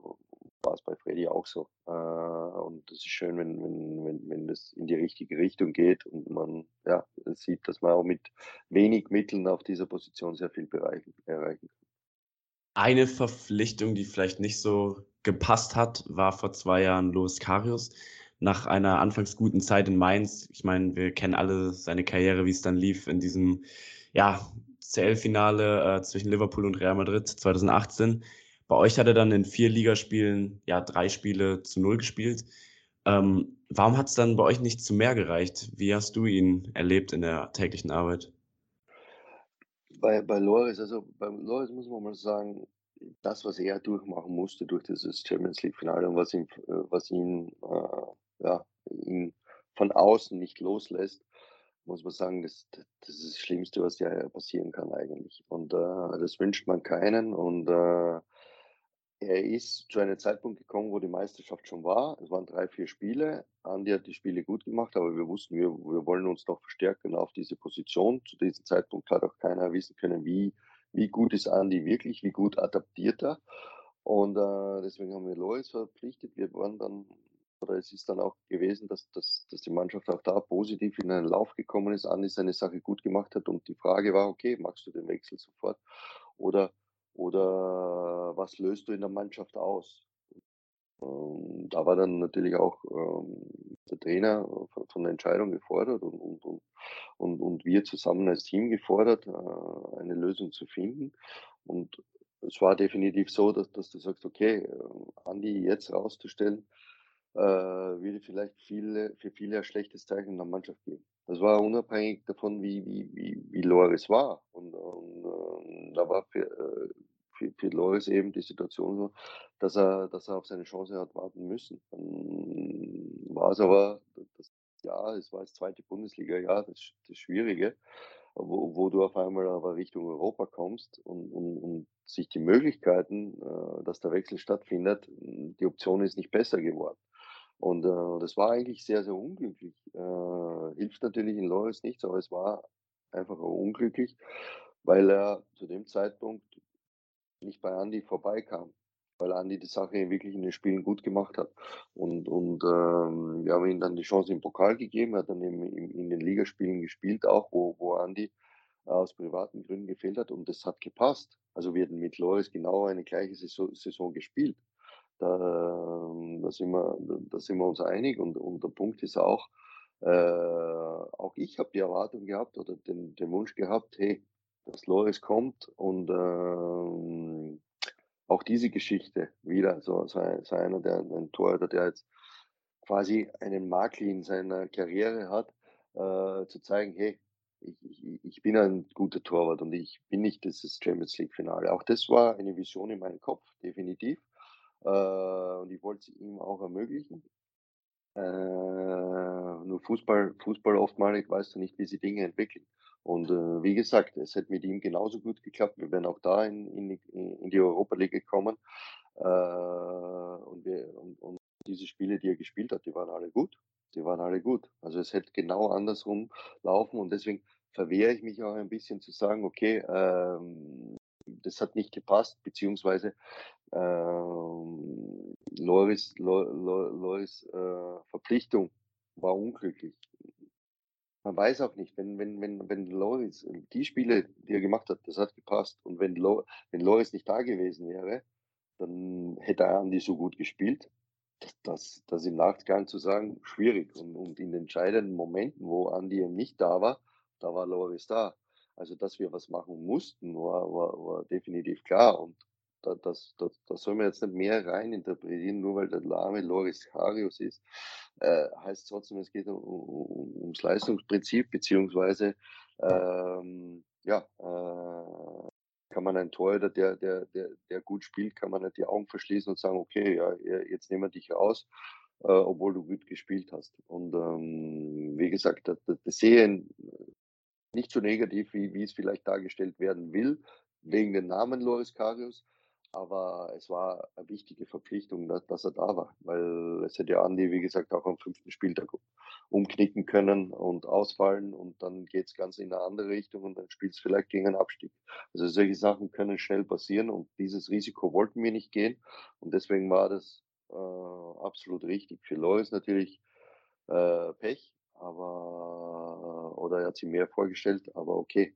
es bei Freddy auch so. Und es ist schön, wenn das in die richtige Richtung geht und man sieht, dass man auch mit wenig Mitteln auf dieser Position sehr viel erreichen kann. Eine Verpflichtung, die vielleicht nicht so gepasst hat, war vor 2 Jahren Loris Karius. Nach einer anfangs guten Zeit in Mainz, ich meine, wir kennen alle seine Karriere, wie es dann lief in diesem CL-Finale zwischen Liverpool und Real Madrid 2018. Bei euch hat er dann in 4 Ligaspielen ja 3 Spiele zu 0 gespielt. Warum hat es dann bei euch nicht zu mehr gereicht? Wie hast du ihn erlebt in der täglichen Arbeit? Bei Loris, also beim Loris muss man mal sagen, das, was er durchmachen musste durch dieses Champions League Finale und was ihn von außen nicht loslässt, muss man sagen, das ist das Schlimmste, was ja passieren kann eigentlich. Und das wünscht man keinen. Und er ist zu einem Zeitpunkt gekommen, wo die Meisterschaft schon war. Es waren 3-4 Spiele. Andi hat die Spiele gut gemacht, aber wir wussten, wir wollen uns noch verstärken auf diese Position. Zu diesem Zeitpunkt hat auch keiner wissen können, wie gut ist Andi wirklich, wie gut adaptiert er. Und deswegen haben wir Loris verpflichtet. Es ist dann auch gewesen, dass die Mannschaft auch da positiv in einen Lauf gekommen ist, Andi seine Sache gut gemacht hat und die Frage war, okay, machst du den Wechsel sofort oder was löst du in der Mannschaft aus? Da war dann natürlich auch der Trainer von der Entscheidung gefordert und wir zusammen als Team gefordert, eine Lösung zu finden. Und es war definitiv so, dass du sagst, okay, Andi jetzt rauszustellen, würde vielleicht für viele ein schlechtes Zeichen in der Mannschaft geben. Das war unabhängig davon, wie Loris war. Und da war für Loris eben die Situation so, dass er auf seine Chance hat warten müssen. Dann war es aber, es war das zweite Bundesliga-Jahr, das Schwierige, wo du auf einmal aber Richtung Europa kommst und sich die Möglichkeiten, dass der Wechsel stattfindet, die Option ist nicht besser geworden. Und das war eigentlich sehr, sehr unglücklich. Hilft natürlich in Loris nichts, aber es war einfach unglücklich, weil er zu dem Zeitpunkt nicht bei Andi vorbeikam, weil Andi die Sache wirklich in den Spielen gut gemacht hat. Und wir haben ihm dann die Chance im Pokal gegeben, er hat dann in den Ligaspielen gespielt, auch wo Andi aus privaten Gründen gefehlt hat und das hat gepasst. Also wir hatten mit Loris genau eine gleiche Saison gespielt. Da sind wir uns einig und der Punkt ist auch, auch ich habe die Erwartung gehabt oder den Wunsch gehabt, hey, dass Loris kommt und auch diese Geschichte wieder, so einer, ein Torhüter, der jetzt quasi einen Makel in seiner Karriere hat, zu zeigen, hey, ich bin ein guter Torwart und ich bin nicht dieses Champions League Finale. Auch das war eine Vision in meinem Kopf, definitiv. Und ich wollte es ihm auch ermöglichen. Nur Fußball oftmals weißt du nicht, wie sie Dinge entwickeln. Und wie gesagt, es hätte mit ihm genauso gut geklappt. Wir wären auch da in die Europa League gekommen. Und diese Spiele, die er gespielt hat, die waren alle gut. Also es hätte genau andersrum laufen und deswegen verwehre ich mich auch ein bisschen zu sagen, okay, das hat nicht gepasst, beziehungsweise Loris Verpflichtung war unglücklich. Man weiß auch nicht, wenn Loris die Spiele, die er gemacht hat, das hat gepasst und wenn Loris nicht da gewesen wäre, dann hätte er Andi so gut gespielt. Das im Nachgang zu sagen, schwierig. Und in den entscheidenden Momenten, wo Andi eben nicht da war Loris da. Also, dass wir was machen mussten, war definitiv klar. Und da soll man jetzt nicht mehr rein interpretieren, nur weil der Name Loris Karius ist. Heißt trotzdem, es geht ums Leistungsprinzip, beziehungsweise kann man einen Torhüter, der gut spielt, kann man nicht die Augen verschließen und sagen, okay, ja, jetzt nehmen wir dich raus, obwohl du gut gespielt hast. Und wie gesagt, das sehen nicht so negativ, wie es vielleicht dargestellt werden will, wegen dem Namen Loris Karius, aber es war eine wichtige Verpflichtung, dass er da war, weil es hätte Andi, wie gesagt, auch am 5. Spieltag umknicken können und ausfallen und dann geht es ganz in eine andere Richtung und dann spielt es vielleicht gegen einen Abstieg. Also solche Sachen können schnell passieren und dieses Risiko wollten wir nicht gehen und deswegen war das absolut richtig. Für Loris natürlich Pech, aber oder er hat sich mehr vorgestellt, aber okay.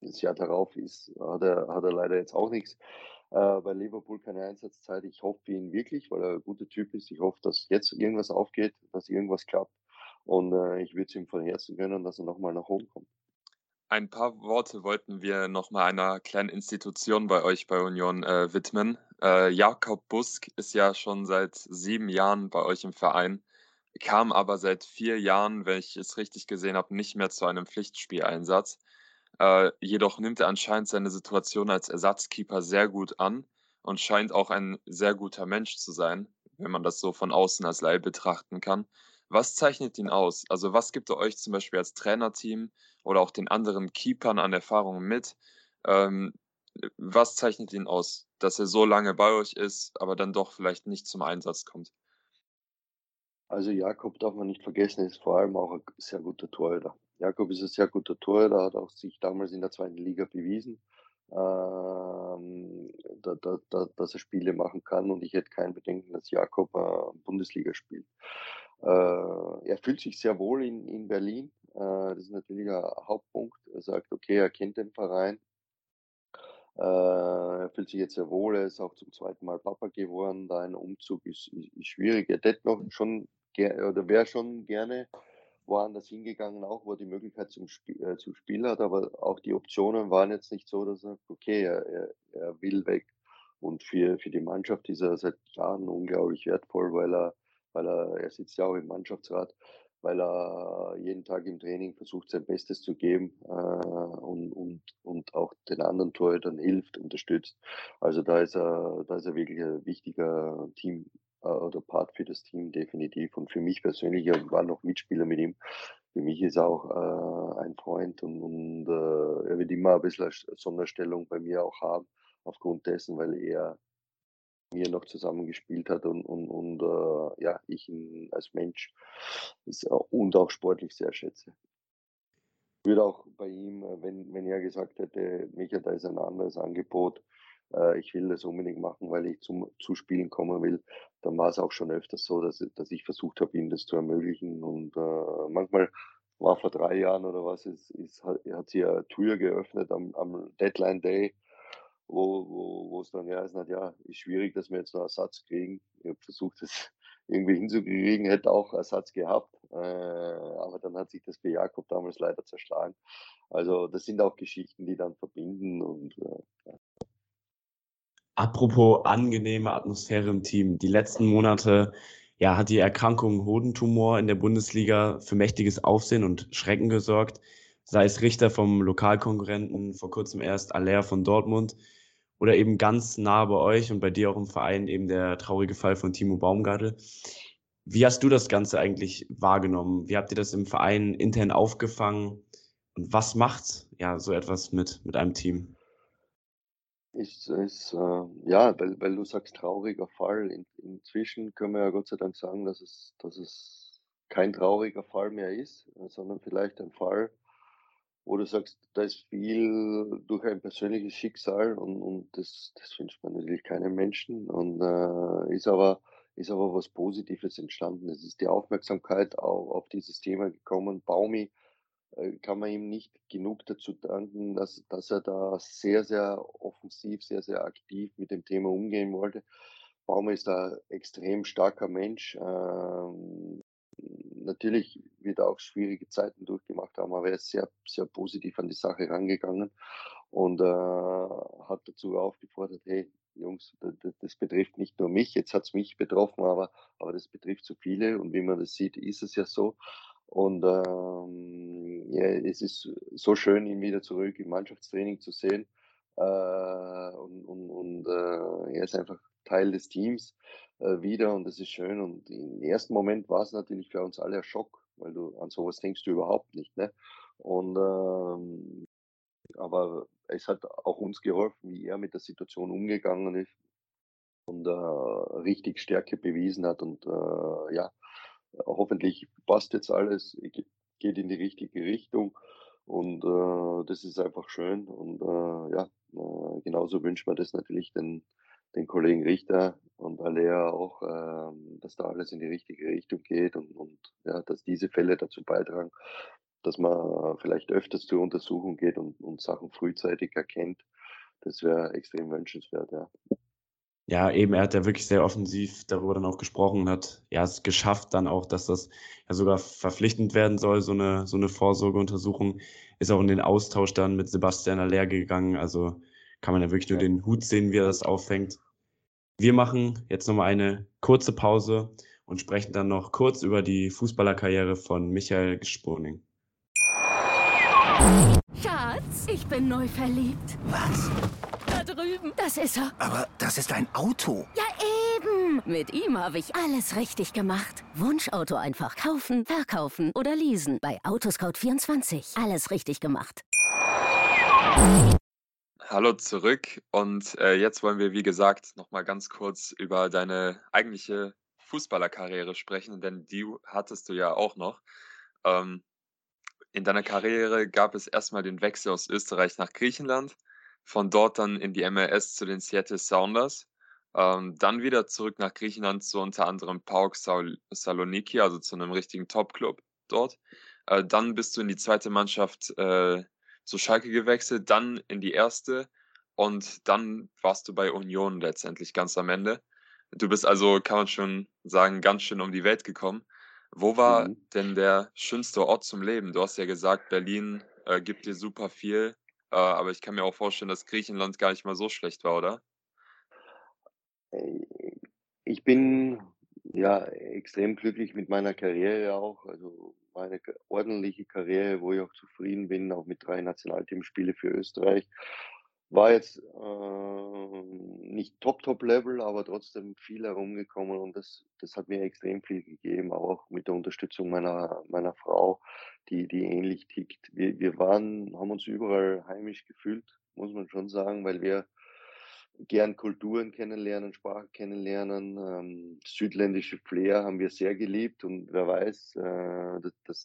Das Jahr darauf hat er leider jetzt auch nichts. Bei Liverpool keine Einsatzzeit. Ich hoffe für ihn wirklich, weil er ein guter Typ ist. Ich hoffe, dass jetzt irgendwas aufgeht, dass irgendwas klappt. Und ich würde es ihm von Herzen gönnen, dass er nochmal nach oben kommt. Ein paar Worte wollten wir nochmal einer kleinen Institution bei euch bei Union widmen. Jakob Busk ist ja schon seit 7 Jahren bei euch im Verein, kam aber seit 4 Jahren, wenn ich es richtig gesehen habe, nicht mehr zu einem Pflichtspieleinsatz. Jedoch nimmt er anscheinend seine Situation als Ersatzkeeper sehr gut an und scheint auch ein sehr guter Mensch zu sein, wenn man das so von außen als Laie betrachten kann. Was zeichnet ihn aus? Also was gibt er euch zum Beispiel als Trainerteam oder auch den anderen Keepern an Erfahrungen mit? Was zeichnet ihn aus, dass er so lange bei euch ist, aber dann doch vielleicht nicht zum Einsatz kommt? Also Jakob darf man nicht vergessen, ist vor allem auch ein sehr guter Torhüter. Jakob ist ein sehr guter Torhüter, hat auch sich damals in der 2. Liga bewiesen, dass er Spiele machen kann, und ich hätte kein Bedenken, dass Jakob Bundesliga spielt. Er fühlt sich sehr wohl in Berlin, das ist natürlich ein Hauptpunkt. Er sagt, okay, er kennt den Verein, er fühlt sich jetzt sehr wohl, er ist auch zum 2. Mal Papa geworden, da ein Umzug ist schwierig. Er hätte noch schon oder wäre schon gerne woanders hingegangen, auch wo die Möglichkeit zum Spiel hat, aber auch die Optionen waren jetzt nicht so, dass er sagt, okay, er will weg. Und für die Mannschaft ist er seit Jahren unglaublich wertvoll, weil er sitzt ja auch im Mannschaftsrat, weil er jeden Tag im Training versucht, sein Bestes zu geben und auch den anderen Torhütern hilft, unterstützt. Also da ist er wirklich ein wichtiger Team oder Part für das Team, definitiv. Und für mich persönlich, ich war noch Mitspieler mit ihm, für mich ist er auch ein Freund, und er wird immer ein bisschen eine Sonderstellung bei mir auch haben, aufgrund dessen, weil er mir noch zusammengespielt hat und ja, ich ihn als Mensch und auch sportlich sehr schätze. Ich würde auch bei ihm, wenn er gesagt hätte, Micha, da ist ein anderes Angebot, ich will das unbedingt machen, weil ich zu Spielen kommen will, dann war es auch schon öfters so, dass ich versucht habe, ihm das zu ermöglichen, und manchmal war vor 3 Jahren oder was, hat sich eine Tür geöffnet am Deadline Day, wo es dann geheißen hat, ja, ist schwierig, dass wir jetzt einen Ersatz kriegen. Ich habe versucht, das irgendwie hinzukriegen, hätte auch Ersatz gehabt, aber dann hat sich das für Jakob damals leider zerschlagen. Also das sind auch Geschichten, die dann verbinden, und ja. Apropos angenehme Atmosphäre im Team. Die letzten Monate hat die Erkrankung Hodentumor in der Bundesliga für mächtiges Aufsehen und Schrecken gesorgt. Sei es Richter vom Lokalkonkurrenten, vor kurzem erst Alea von Dortmund, oder eben ganz nah bei euch und bei dir auch im Verein eben der traurige Fall von Timo Baumgartl. Wie hast du das Ganze eigentlich wahrgenommen? Wie habt ihr das im Verein intern aufgefangen? Und was macht so etwas mit einem Team? Weil du sagst, trauriger Fall. Inzwischen können wir ja Gott sei Dank sagen, dass es kein trauriger Fall mehr ist, sondern vielleicht ein Fall, wo du sagst, da ist viel durch ein persönliches Schicksal, und das wünscht man natürlich keinem Menschen, und ist aber was Positives entstanden. Es ist die Aufmerksamkeit auch auf dieses Thema gekommen. Baumi kann man ihm nicht genug dazu danken, dass er da sehr, sehr offensiv, sehr, sehr aktiv mit dem Thema umgehen wollte. Baumi ist ein extrem starker Mensch. Natürlich wird er auch schwierige Zeiten durchgemacht haben, aber er ist sehr, sehr positiv an die Sache rangegangen und hat dazu aufgefordert, hey Jungs, das betrifft nicht nur mich, jetzt hat es mich betroffen, aber das betrifft so viele, und wie man das sieht, ist es ja so. Und es ist so schön, ihn wieder zurück im Mannschaftstraining zu sehen. Er ist einfach Teil des Teams wieder, und das ist schön. Und im ersten Moment war es natürlich für uns alle ein Schock, weil du an sowas denkst du überhaupt nicht, ne? Aber es hat auch uns geholfen, wie er mit der Situation umgegangen ist und richtig Stärke bewiesen hat. Und hoffentlich passt jetzt alles, geht in die richtige Richtung. Und das ist einfach schön. Und genauso wünscht man das natürlich den Kollegen Richter und Alea auch, dass da alles in die richtige Richtung geht und dass diese Fälle dazu beitragen, dass man vielleicht öfters zur Untersuchung geht und Sachen frühzeitig erkennt. Das wäre extrem wünschenswert, ja. ja, eben, er hat ja wirklich sehr offensiv darüber dann auch gesprochen und hat ja es geschafft dann auch, dass das ja sogar verpflichtend werden soll, so eine Vorsorgeuntersuchung. Ist auch in den Austausch dann mit Sebastian Alea gegangen, also kann man ja wirklich nur den Hut sehen, wie er das auffängt. Wir machen jetzt nochmal eine kurze Pause und sprechen dann noch kurz über die Fußballerkarriere von Michael Gspurning. Schatz, ich bin neu verliebt. Was? Da drüben. Das ist er. Aber das ist ein Auto. Ja, eben. Mit ihm habe ich alles richtig gemacht. Wunschauto einfach kaufen, verkaufen oder leasen. Bei Autoscout24. Alles richtig gemacht. Hallo zurück. Und jetzt wollen wir, wie gesagt, nochmal ganz kurz über deine eigentliche Fußballerkarriere sprechen, denn die hattest du ja auch noch. In deiner Karriere gab es erstmal den Wechsel aus Österreich nach Griechenland, von dort dann in die MLS zu den Seattle Sounders, dann wieder zurück nach Griechenland zu unter anderem PAOK Saloniki, also zu einem richtigen Top-Club dort. Dann bist du in die zweite Mannschaft zu Schalke gewechselt, dann in die erste und dann warst du bei Union letztendlich ganz am Ende. Du bist also, kann man schon sagen, ganz schön um die Welt gekommen. Wo war denn der schönste Ort zum Leben? Du hast ja gesagt, Berlin gibt dir super viel, aber ich kann mir auch vorstellen, dass Griechenland gar nicht mal so schlecht war, oder? Ich bin ja extrem glücklich mit meiner Karriere auch, also meine ordentliche Karriere, wo ich auch zufrieden bin, auch mit 3 Nationalteamspiele für Österreich. War jetzt nicht Top-Level, aber trotzdem viel herumgekommen und das hat mir extrem viel gegeben, auch mit der Unterstützung meiner Frau, die ähnlich tickt. Wir haben uns überall heimisch gefühlt, muss man schon sagen, weil wir gern Kulturen kennenlernen, Sprachen kennenlernen. Südländische Flair haben wir sehr geliebt und wer weiß,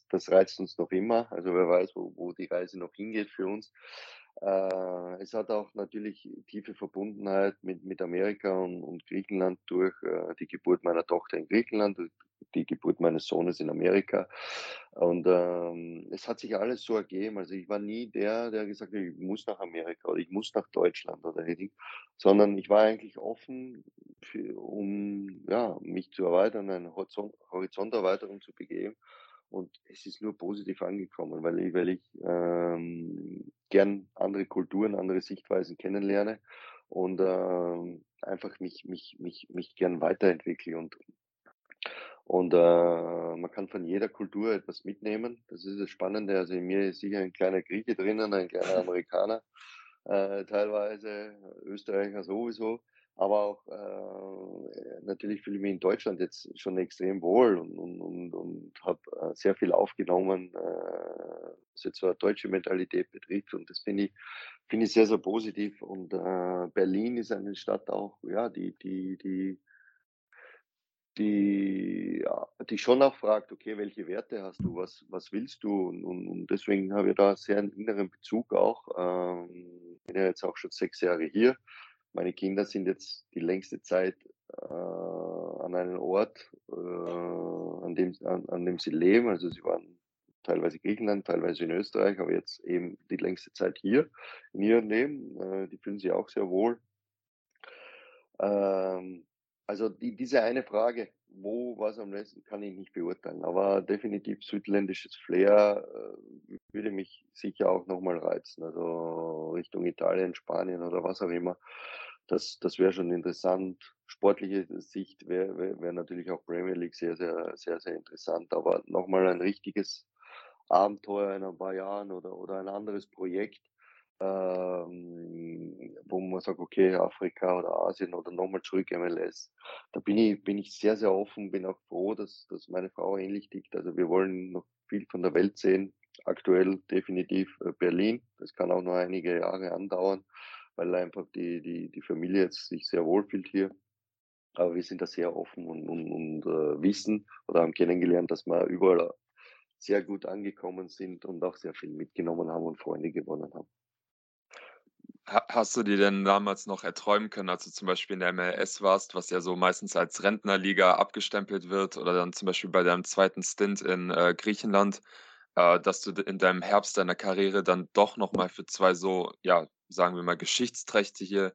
das reizt uns noch immer. Also wer weiß, wo die Reise noch hingeht für uns. Es hat auch natürlich tiefe Verbundenheit mit Amerika und Griechenland durch die Geburt meiner Tochter in Griechenland, die Geburt meines Sohnes in Amerika. Und es hat sich alles so ergeben. Also ich war nie der gesagt hat, ich muss nach Amerika oder ich muss nach Deutschland oder ähnlich, sondern ich war eigentlich offen, um mich zu erweitern, einen Horizonterweiterung zu begeben. Und es ist nur positiv angekommen, weil ich gern andere Kulturen, andere Sichtweisen kennenlerne und einfach mich gern weiterentwickle. Und man kann von jeder Kultur etwas mitnehmen. Das ist das Spannende. Also in mir ist sicher ein kleiner Grieche drinnen, ein kleiner Amerikaner, teilweise Österreicher sowieso. Aber auch natürlich fühle ich mich in Deutschland jetzt schon extrem wohl und habe sehr viel aufgenommen, was jetzt so eine deutsche Mentalität betrifft. Und das finde ich sehr, sehr positiv. Und Berlin ist eine Stadt auch, ja, die schon auch fragt, okay, welche Werte hast du, was willst du? Und deswegen habe ich da sehr einen inneren Bezug auch. Ich bin ja jetzt auch schon 6 Jahre hier. Meine Kinder sind jetzt die längste Zeit an einem Ort, an dem sie leben. Also sie waren teilweise in Griechenland, teilweise in Österreich, aber jetzt eben die längste Zeit hier in ihrem Leben. Die fühlen sich auch sehr wohl. Also diese eine Frage, wo, was am besten, kann ich nicht beurteilen. Aber definitiv südländisches Flair würde mich sicher auch nochmal reizen. Also Richtung Italien, Spanien oder was auch immer. Das wäre schon interessant. Sportliche Sicht wäre natürlich auch Premier League sehr, sehr, sehr, sehr interessant. Aber nochmal ein richtiges Abenteuer in ein paar Jahren oder ein anderes Projekt, wo man sagt, okay, Afrika oder Asien oder nochmal zurück MLS. Da bin ich sehr, sehr offen, bin auch froh, dass meine Frau ähnlich tickt. Also wir wollen noch viel von der Welt sehen. Aktuell definitiv Berlin. Das kann auch noch einige Jahre andauern, weil einfach die Familie jetzt sich sehr wohlfühlt hier. Aber wir sind da sehr offen und wissen oder haben kennengelernt, dass wir überall sehr gut angekommen sind und auch sehr viel mitgenommen haben und Freunde gewonnen haben. Hast du dir denn damals noch erträumen können, als du zum Beispiel in der MLS warst, was ja so meistens als Rentnerliga abgestempelt wird oder dann zum Beispiel bei deinem zweiten Stint in Griechenland, dass du in deinem Herbst deiner Karriere dann doch nochmal für 2 so, ja, sagen wir mal, geschichtsträchtige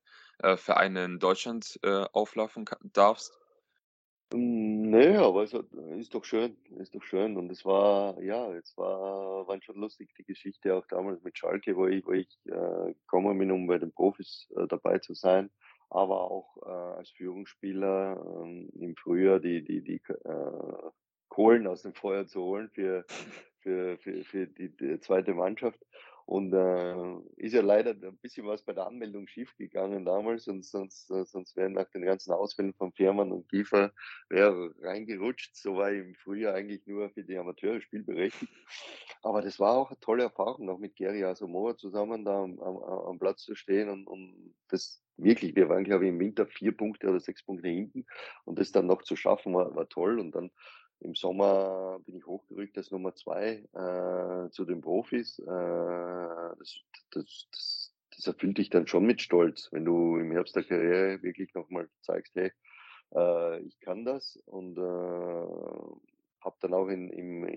Vereine in Deutschland auflaufen darfst? Nee, aber es ist doch schön, Und es war, ja, waren schon lustig, die Geschichte auch damals mit Schalke, wo ich gekommen bin, um bei den Profis dabei zu sein, aber auch als Führungsspieler im Frühjahr die Kohlen aus dem Feuer zu holen für die zweite Mannschaft. Und ist ja leider ein bisschen was bei der Anmeldung schiefgegangen damals, und sonst wären nach den ganzen Ausfällen von Fährmann und Kiefer wäre reingerutscht. So war ich im Frühjahr eigentlich nur für die Amateure spielberechtigt. Aber das war auch eine tolle Erfahrung, auch mit Gary Asamoah zusammen da am Platz zu stehen und das wirklich, wir waren glaube ich im Winter 4 Punkte oder 6 Punkte hinten und das dann noch zu schaffen war toll. Und dann im Sommer bin ich hochgerückt als Nummer 2 zu den Profis. Das erfüllt dich dann schon mit Stolz, wenn du im Herbst der Karriere wirklich nochmal zeigst, hey, ich kann das. Und habe dann auch in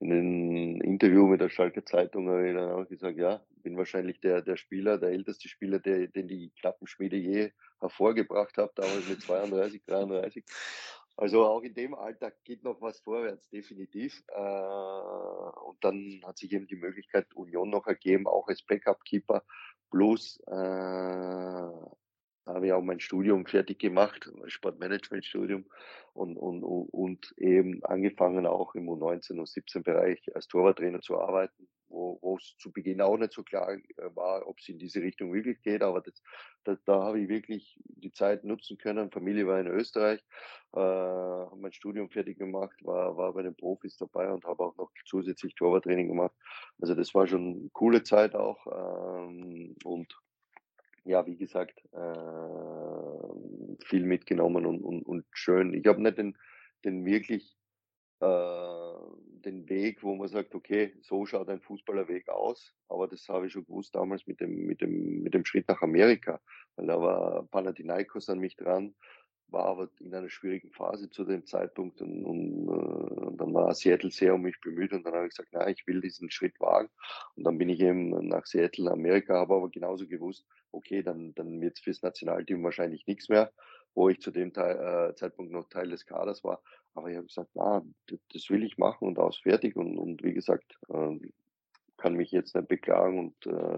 einem Interview mit der Schalker Zeitung dann auch gesagt, ja, bin wahrscheinlich der älteste Spieler, den die Knappenschmiede je hervorgebracht hat, damals mit 32, 33. Also auch in dem Alter geht noch was vorwärts, definitiv. Und dann hat sich eben die Möglichkeit Union noch ergeben, auch als Backup-Keeper. Plus habe ich auch mein Studium fertig gemacht, Sportmanagement-Studium. Und eben angefangen auch im U19- und U17-Bereich als Torwarttrainer zu arbeiten, wo es zu Beginn auch nicht so klar war, ob es in diese Richtung wirklich geht, aber da habe ich wirklich die Zeit nutzen können. Familie war in Österreich, habe mein Studium fertig gemacht, war bei den Profis dabei und habe auch noch zusätzlich Torwarttraining gemacht. Also das war schon eine coole Zeit auch, und ja, wie gesagt, viel mitgenommen und schön. Ich habe nicht den wirklich den Weg, wo man sagt, okay, so schaut ein Fußballerweg aus, aber das habe ich schon gewusst damals mit dem Schritt nach Amerika, weil da war Panathinaikos an mich dran, war aber in einer schwierigen Phase zu dem Zeitpunkt und dann war Seattle sehr um mich bemüht und dann habe ich gesagt, nein, ich will diesen Schritt wagen, und dann bin ich eben nach Seattle, Amerika, habe aber genauso gewusst, okay, dann wird es fürs Nationalteam wahrscheinlich nichts mehr, wo ich zu dem Zeitpunkt noch Teil des Kaders war. Aber ich habe gesagt, das will ich machen und aus, fertig. Und wie gesagt, kann mich jetzt nicht beklagen und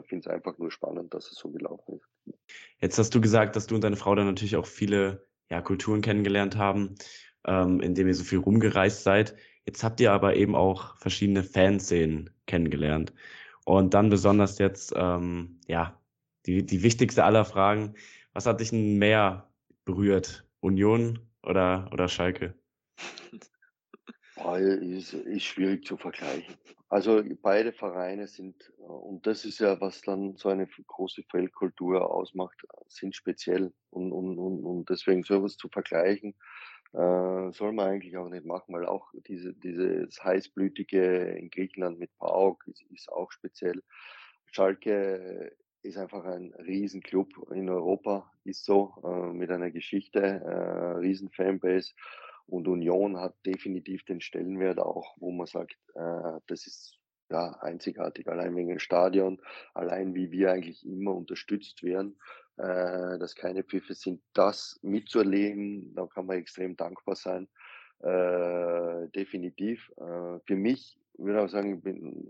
finde es einfach nur spannend, dass es so gelaufen ist. Jetzt hast du gesagt, dass du und deine Frau dann natürlich auch viele Kulturen kennengelernt haben, indem ihr so viel rumgereist seid. Jetzt habt ihr aber eben auch verschiedene Fanszenen kennengelernt. Und dann besonders jetzt, die wichtigste aller Fragen, was hat dich denn mehr berührt? Union oder Schalke? Ist schwierig zu vergleichen. Also beide Vereine sind, und das ist ja, was dann so eine große Feldkultur ausmacht, sind speziell. Und deswegen sowas zu vergleichen, soll man eigentlich auch nicht machen, weil auch dieses heißblütige in Griechenland mit PAOK ist auch speziell. Schalke ist einfach ein Riesenclub in Europa, ist so, mit einer Geschichte, Riesenfanbase. Und Union hat definitiv den Stellenwert auch, wo man sagt, das ist ja einzigartig, allein wegen dem Stadion, allein wie wir eigentlich immer unterstützt werden, dass keine Pfiffe sind, das mitzuerleben, da kann man extrem dankbar sein, definitiv. Für mich, würde ich auch sagen,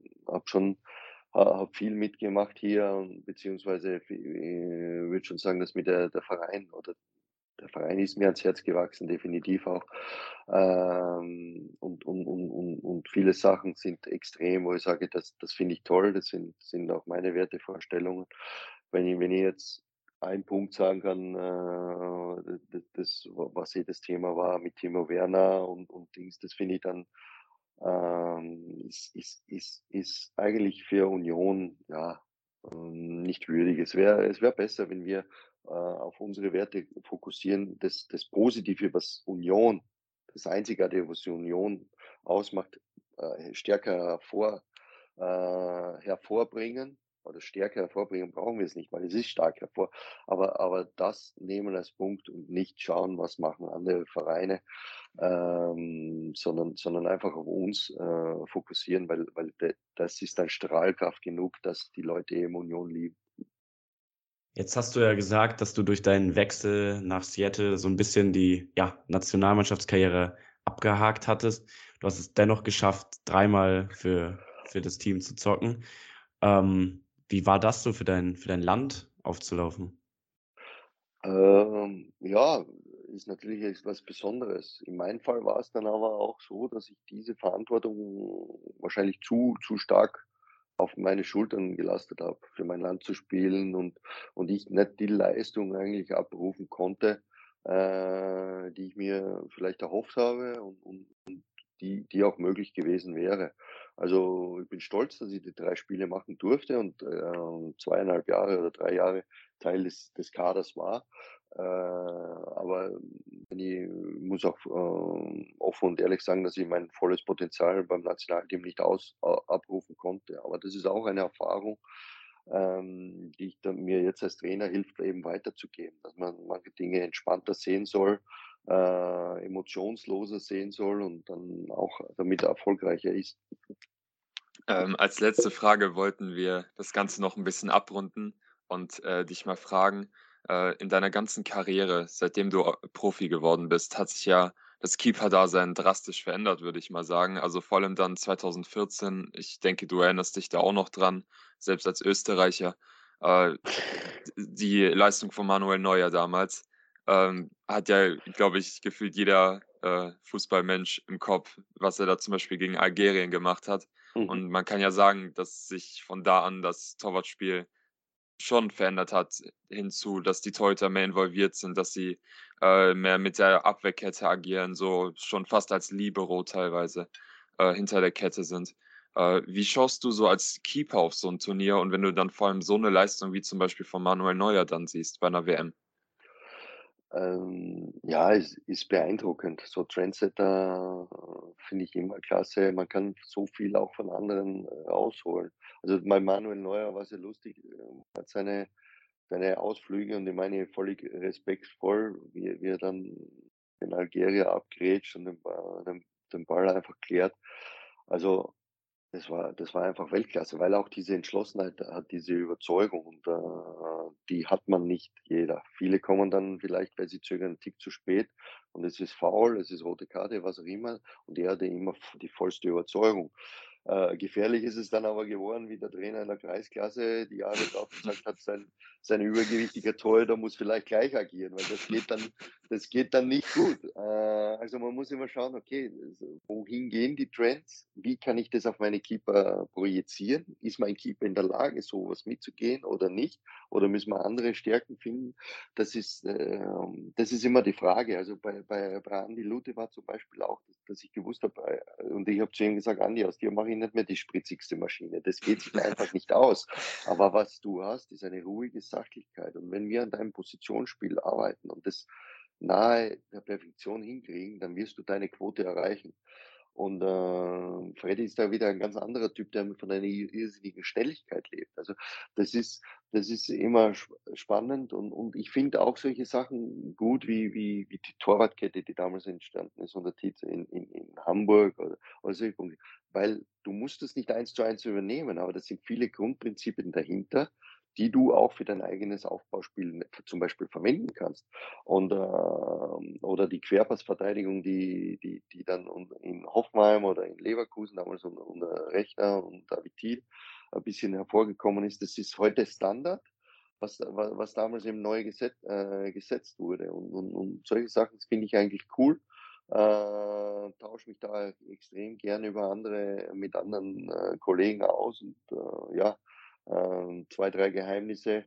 habe viel mitgemacht hier, beziehungsweise ich würde schon sagen, dass mit der Verein oder der Verein ist mir ans Herz gewachsen, definitiv auch. Und viele Sachen sind extrem, wo ich sage, das finde ich toll, das sind auch meine Wertevorstellungen. Wenn ich jetzt einen Punkt sagen kann, das Thema war mit Timo Werner und Dings, das finde ich dann, ist eigentlich für Union nicht würdig. Es wäre besser, wenn wir auf unsere Werte fokussieren, das Positive, was Union, das Einzigartige, was die Union ausmacht, stärker hervorbringen. Oder stärker hervorbringen brauchen wir es nicht, weil es ist stark hervor. Aber das nehmen als Punkt und nicht schauen, was machen andere Vereine, sondern einfach auf uns fokussieren, weil das ist dann Strahlkraft genug, dass die Leute eben Union lieben. Jetzt hast du ja gesagt, dass du durch deinen Wechsel nach Seattle so ein bisschen die Nationalmannschaftskarriere abgehakt hattest. Du hast es dennoch geschafft, dreimal für das Team zu zocken. Wie war das so für dein Land aufzulaufen? Ja, ist natürlich etwas Besonderes. In meinem Fall war es dann aber auch so, dass ich diese Verantwortung wahrscheinlich zu stark auf meine Schultern gelastet habe, für mein Land zu spielen und ich nicht die Leistung eigentlich abrufen konnte, die ich mir vielleicht erhofft habe und die auch möglich gewesen wäre. Also ich bin stolz, dass ich die 3 Spiele machen durfte und 2,5 Jahre oder 3 Jahre Teil des Kaders war. Aber ich muss auch offen und ehrlich sagen, dass ich mein volles Potenzial beim Nationalteam nicht abrufen konnte. Aber das ist auch eine Erfahrung, die ich dann mir jetzt als Trainer hilft, eben weiterzugeben. Dass man manche Dinge entspannter sehen soll, emotionsloser sehen soll und dann auch damit erfolgreicher ist. Als letzte Frage wollten wir das Ganze noch ein bisschen abrunden und dich mal fragen, in deiner ganzen Karriere, seitdem du Profi geworden bist, hat sich ja das Keeper-Dasein drastisch verändert, würde ich mal sagen. Also vor allem dann 2014, ich denke, du erinnerst dich da auch noch dran, selbst als Österreicher, die Leistung von Manuel Neuer damals hat ja, glaube ich, gefühlt jeder Fußballmensch im Kopf, was er da zum Beispiel gegen Algerien gemacht hat. Und man kann ja sagen, dass sich von da an das Torwartspiel schon verändert hat, hinzu, dass die Torhüter mehr involviert sind, dass sie mehr mit der Abwehrkette agieren, so schon fast als Libero teilweise hinter der Kette sind. Wie schaust du so als Keeper auf so ein Turnier und wenn du dann vor allem so eine Leistung wie zum Beispiel von Manuel Neuer dann siehst bei einer WM? Ja, es ist beeindruckend. So Trendsetter finde ich immer klasse. Man kann so viel auch von anderen rausholen. Also bei Manuel Neuer war es ja lustig. Er hat seine Ausflüge und ich meine völlig respektvoll, wie er dann den Algerier abgrätscht und den Ball einfach klärt. Also das war einfach Weltklasse, weil auch diese Entschlossenheit hat, diese Überzeugung und die hat man nicht jeder. Viele kommen dann vielleicht, weil sie zögern, einen Tick zu spät und es ist faul, es ist rote Karte, was auch immer und er hatte immer die vollste Überzeugung. Gefährlich ist es dann aber geworden, wie der Trainer in der Kreisklasse die Jahre drauf gesagt hat, sein übergewichtiger Torhüter muss vielleicht gleich agieren, weil das geht dann nicht gut. Also man muss immer schauen, okay, wohin gehen die Trends? Wie kann ich das auf meine Keeper projizieren? Ist mein Keeper in der Lage, sowas mitzugehen oder nicht? Oder müssen wir andere Stärken finden? Das ist immer die Frage. Also bei Andi Luthe war zum Beispiel auch, dass ich gewusst habe, und ich habe zu ihm gesagt, Andi, aus dir mache ich nicht mehr die spritzigste Maschine. Das geht sich einfach nicht aus. Aber was du hast, ist eine ruhige Sachlichkeit. Und wenn wir an deinem Positionsspiel arbeiten und das nahe der Perfektion hinkriegen, dann wirst du deine Quote erreichen. Und Freddy ist da wieder ein ganz anderer Typ, der von einer irrsinnigen Schnelligkeit lebt. Also das ist immer spannend und ich finde auch solche Sachen gut, wie die Torwartkette, die damals entstanden ist unter Tietze in Hamburg oder solche Punkte. Weil du musst das nicht 1:1 übernehmen, aber das sind viele Grundprinzipien dahinter, die du auch für dein eigenes Aufbauspiel zum Beispiel verwenden kannst. Und oder die Querpassverteidigung, die dann in Hoffenheim oder in Leverkusen damals unter Richter und David Thiel ein bisschen hervorgekommen ist, das ist heute Standard, was damals eben neu gesetzt wurde. Und solche Sachen finde ich eigentlich cool. Tausche mich da extrem gerne mit anderen Kollegen aus und ja, 2, 3 Geheimnisse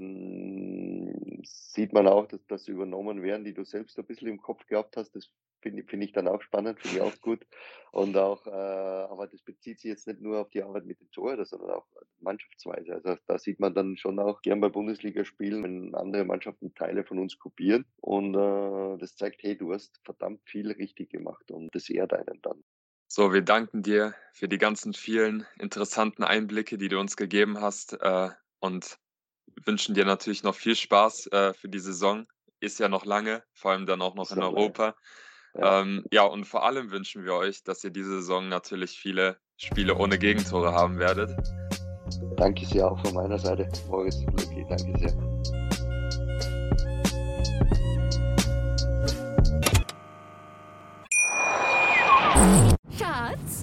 sieht man auch, dass das übernommen werden, die du selbst ein bisschen im Kopf gehabt hast. Das finde ich dann auch spannend, finde ich auch gut. Und auch, aber das bezieht sich jetzt nicht nur auf die Arbeit mit den Torhütern, sondern auch mannschaftsweise. Also da sieht man dann schon auch gern bei Bundesligaspielen, wenn andere Mannschaften Teile von uns kopieren. Und das zeigt, hey, du hast verdammt viel richtig gemacht und das ehrt einen dann. So, wir danken dir für die ganzen vielen interessanten Einblicke, die du uns gegeben hast und wünschen dir natürlich noch viel Spaß für die Saison. Ist ja noch lange, vor allem dann auch noch in Europa. Ja. Und vor allem wünschen wir euch, dass ihr diese Saison natürlich viele Spiele ohne Gegentore haben werdet. Danke sehr auch von meiner Seite, Moritz. Okay, danke sehr. Schatz,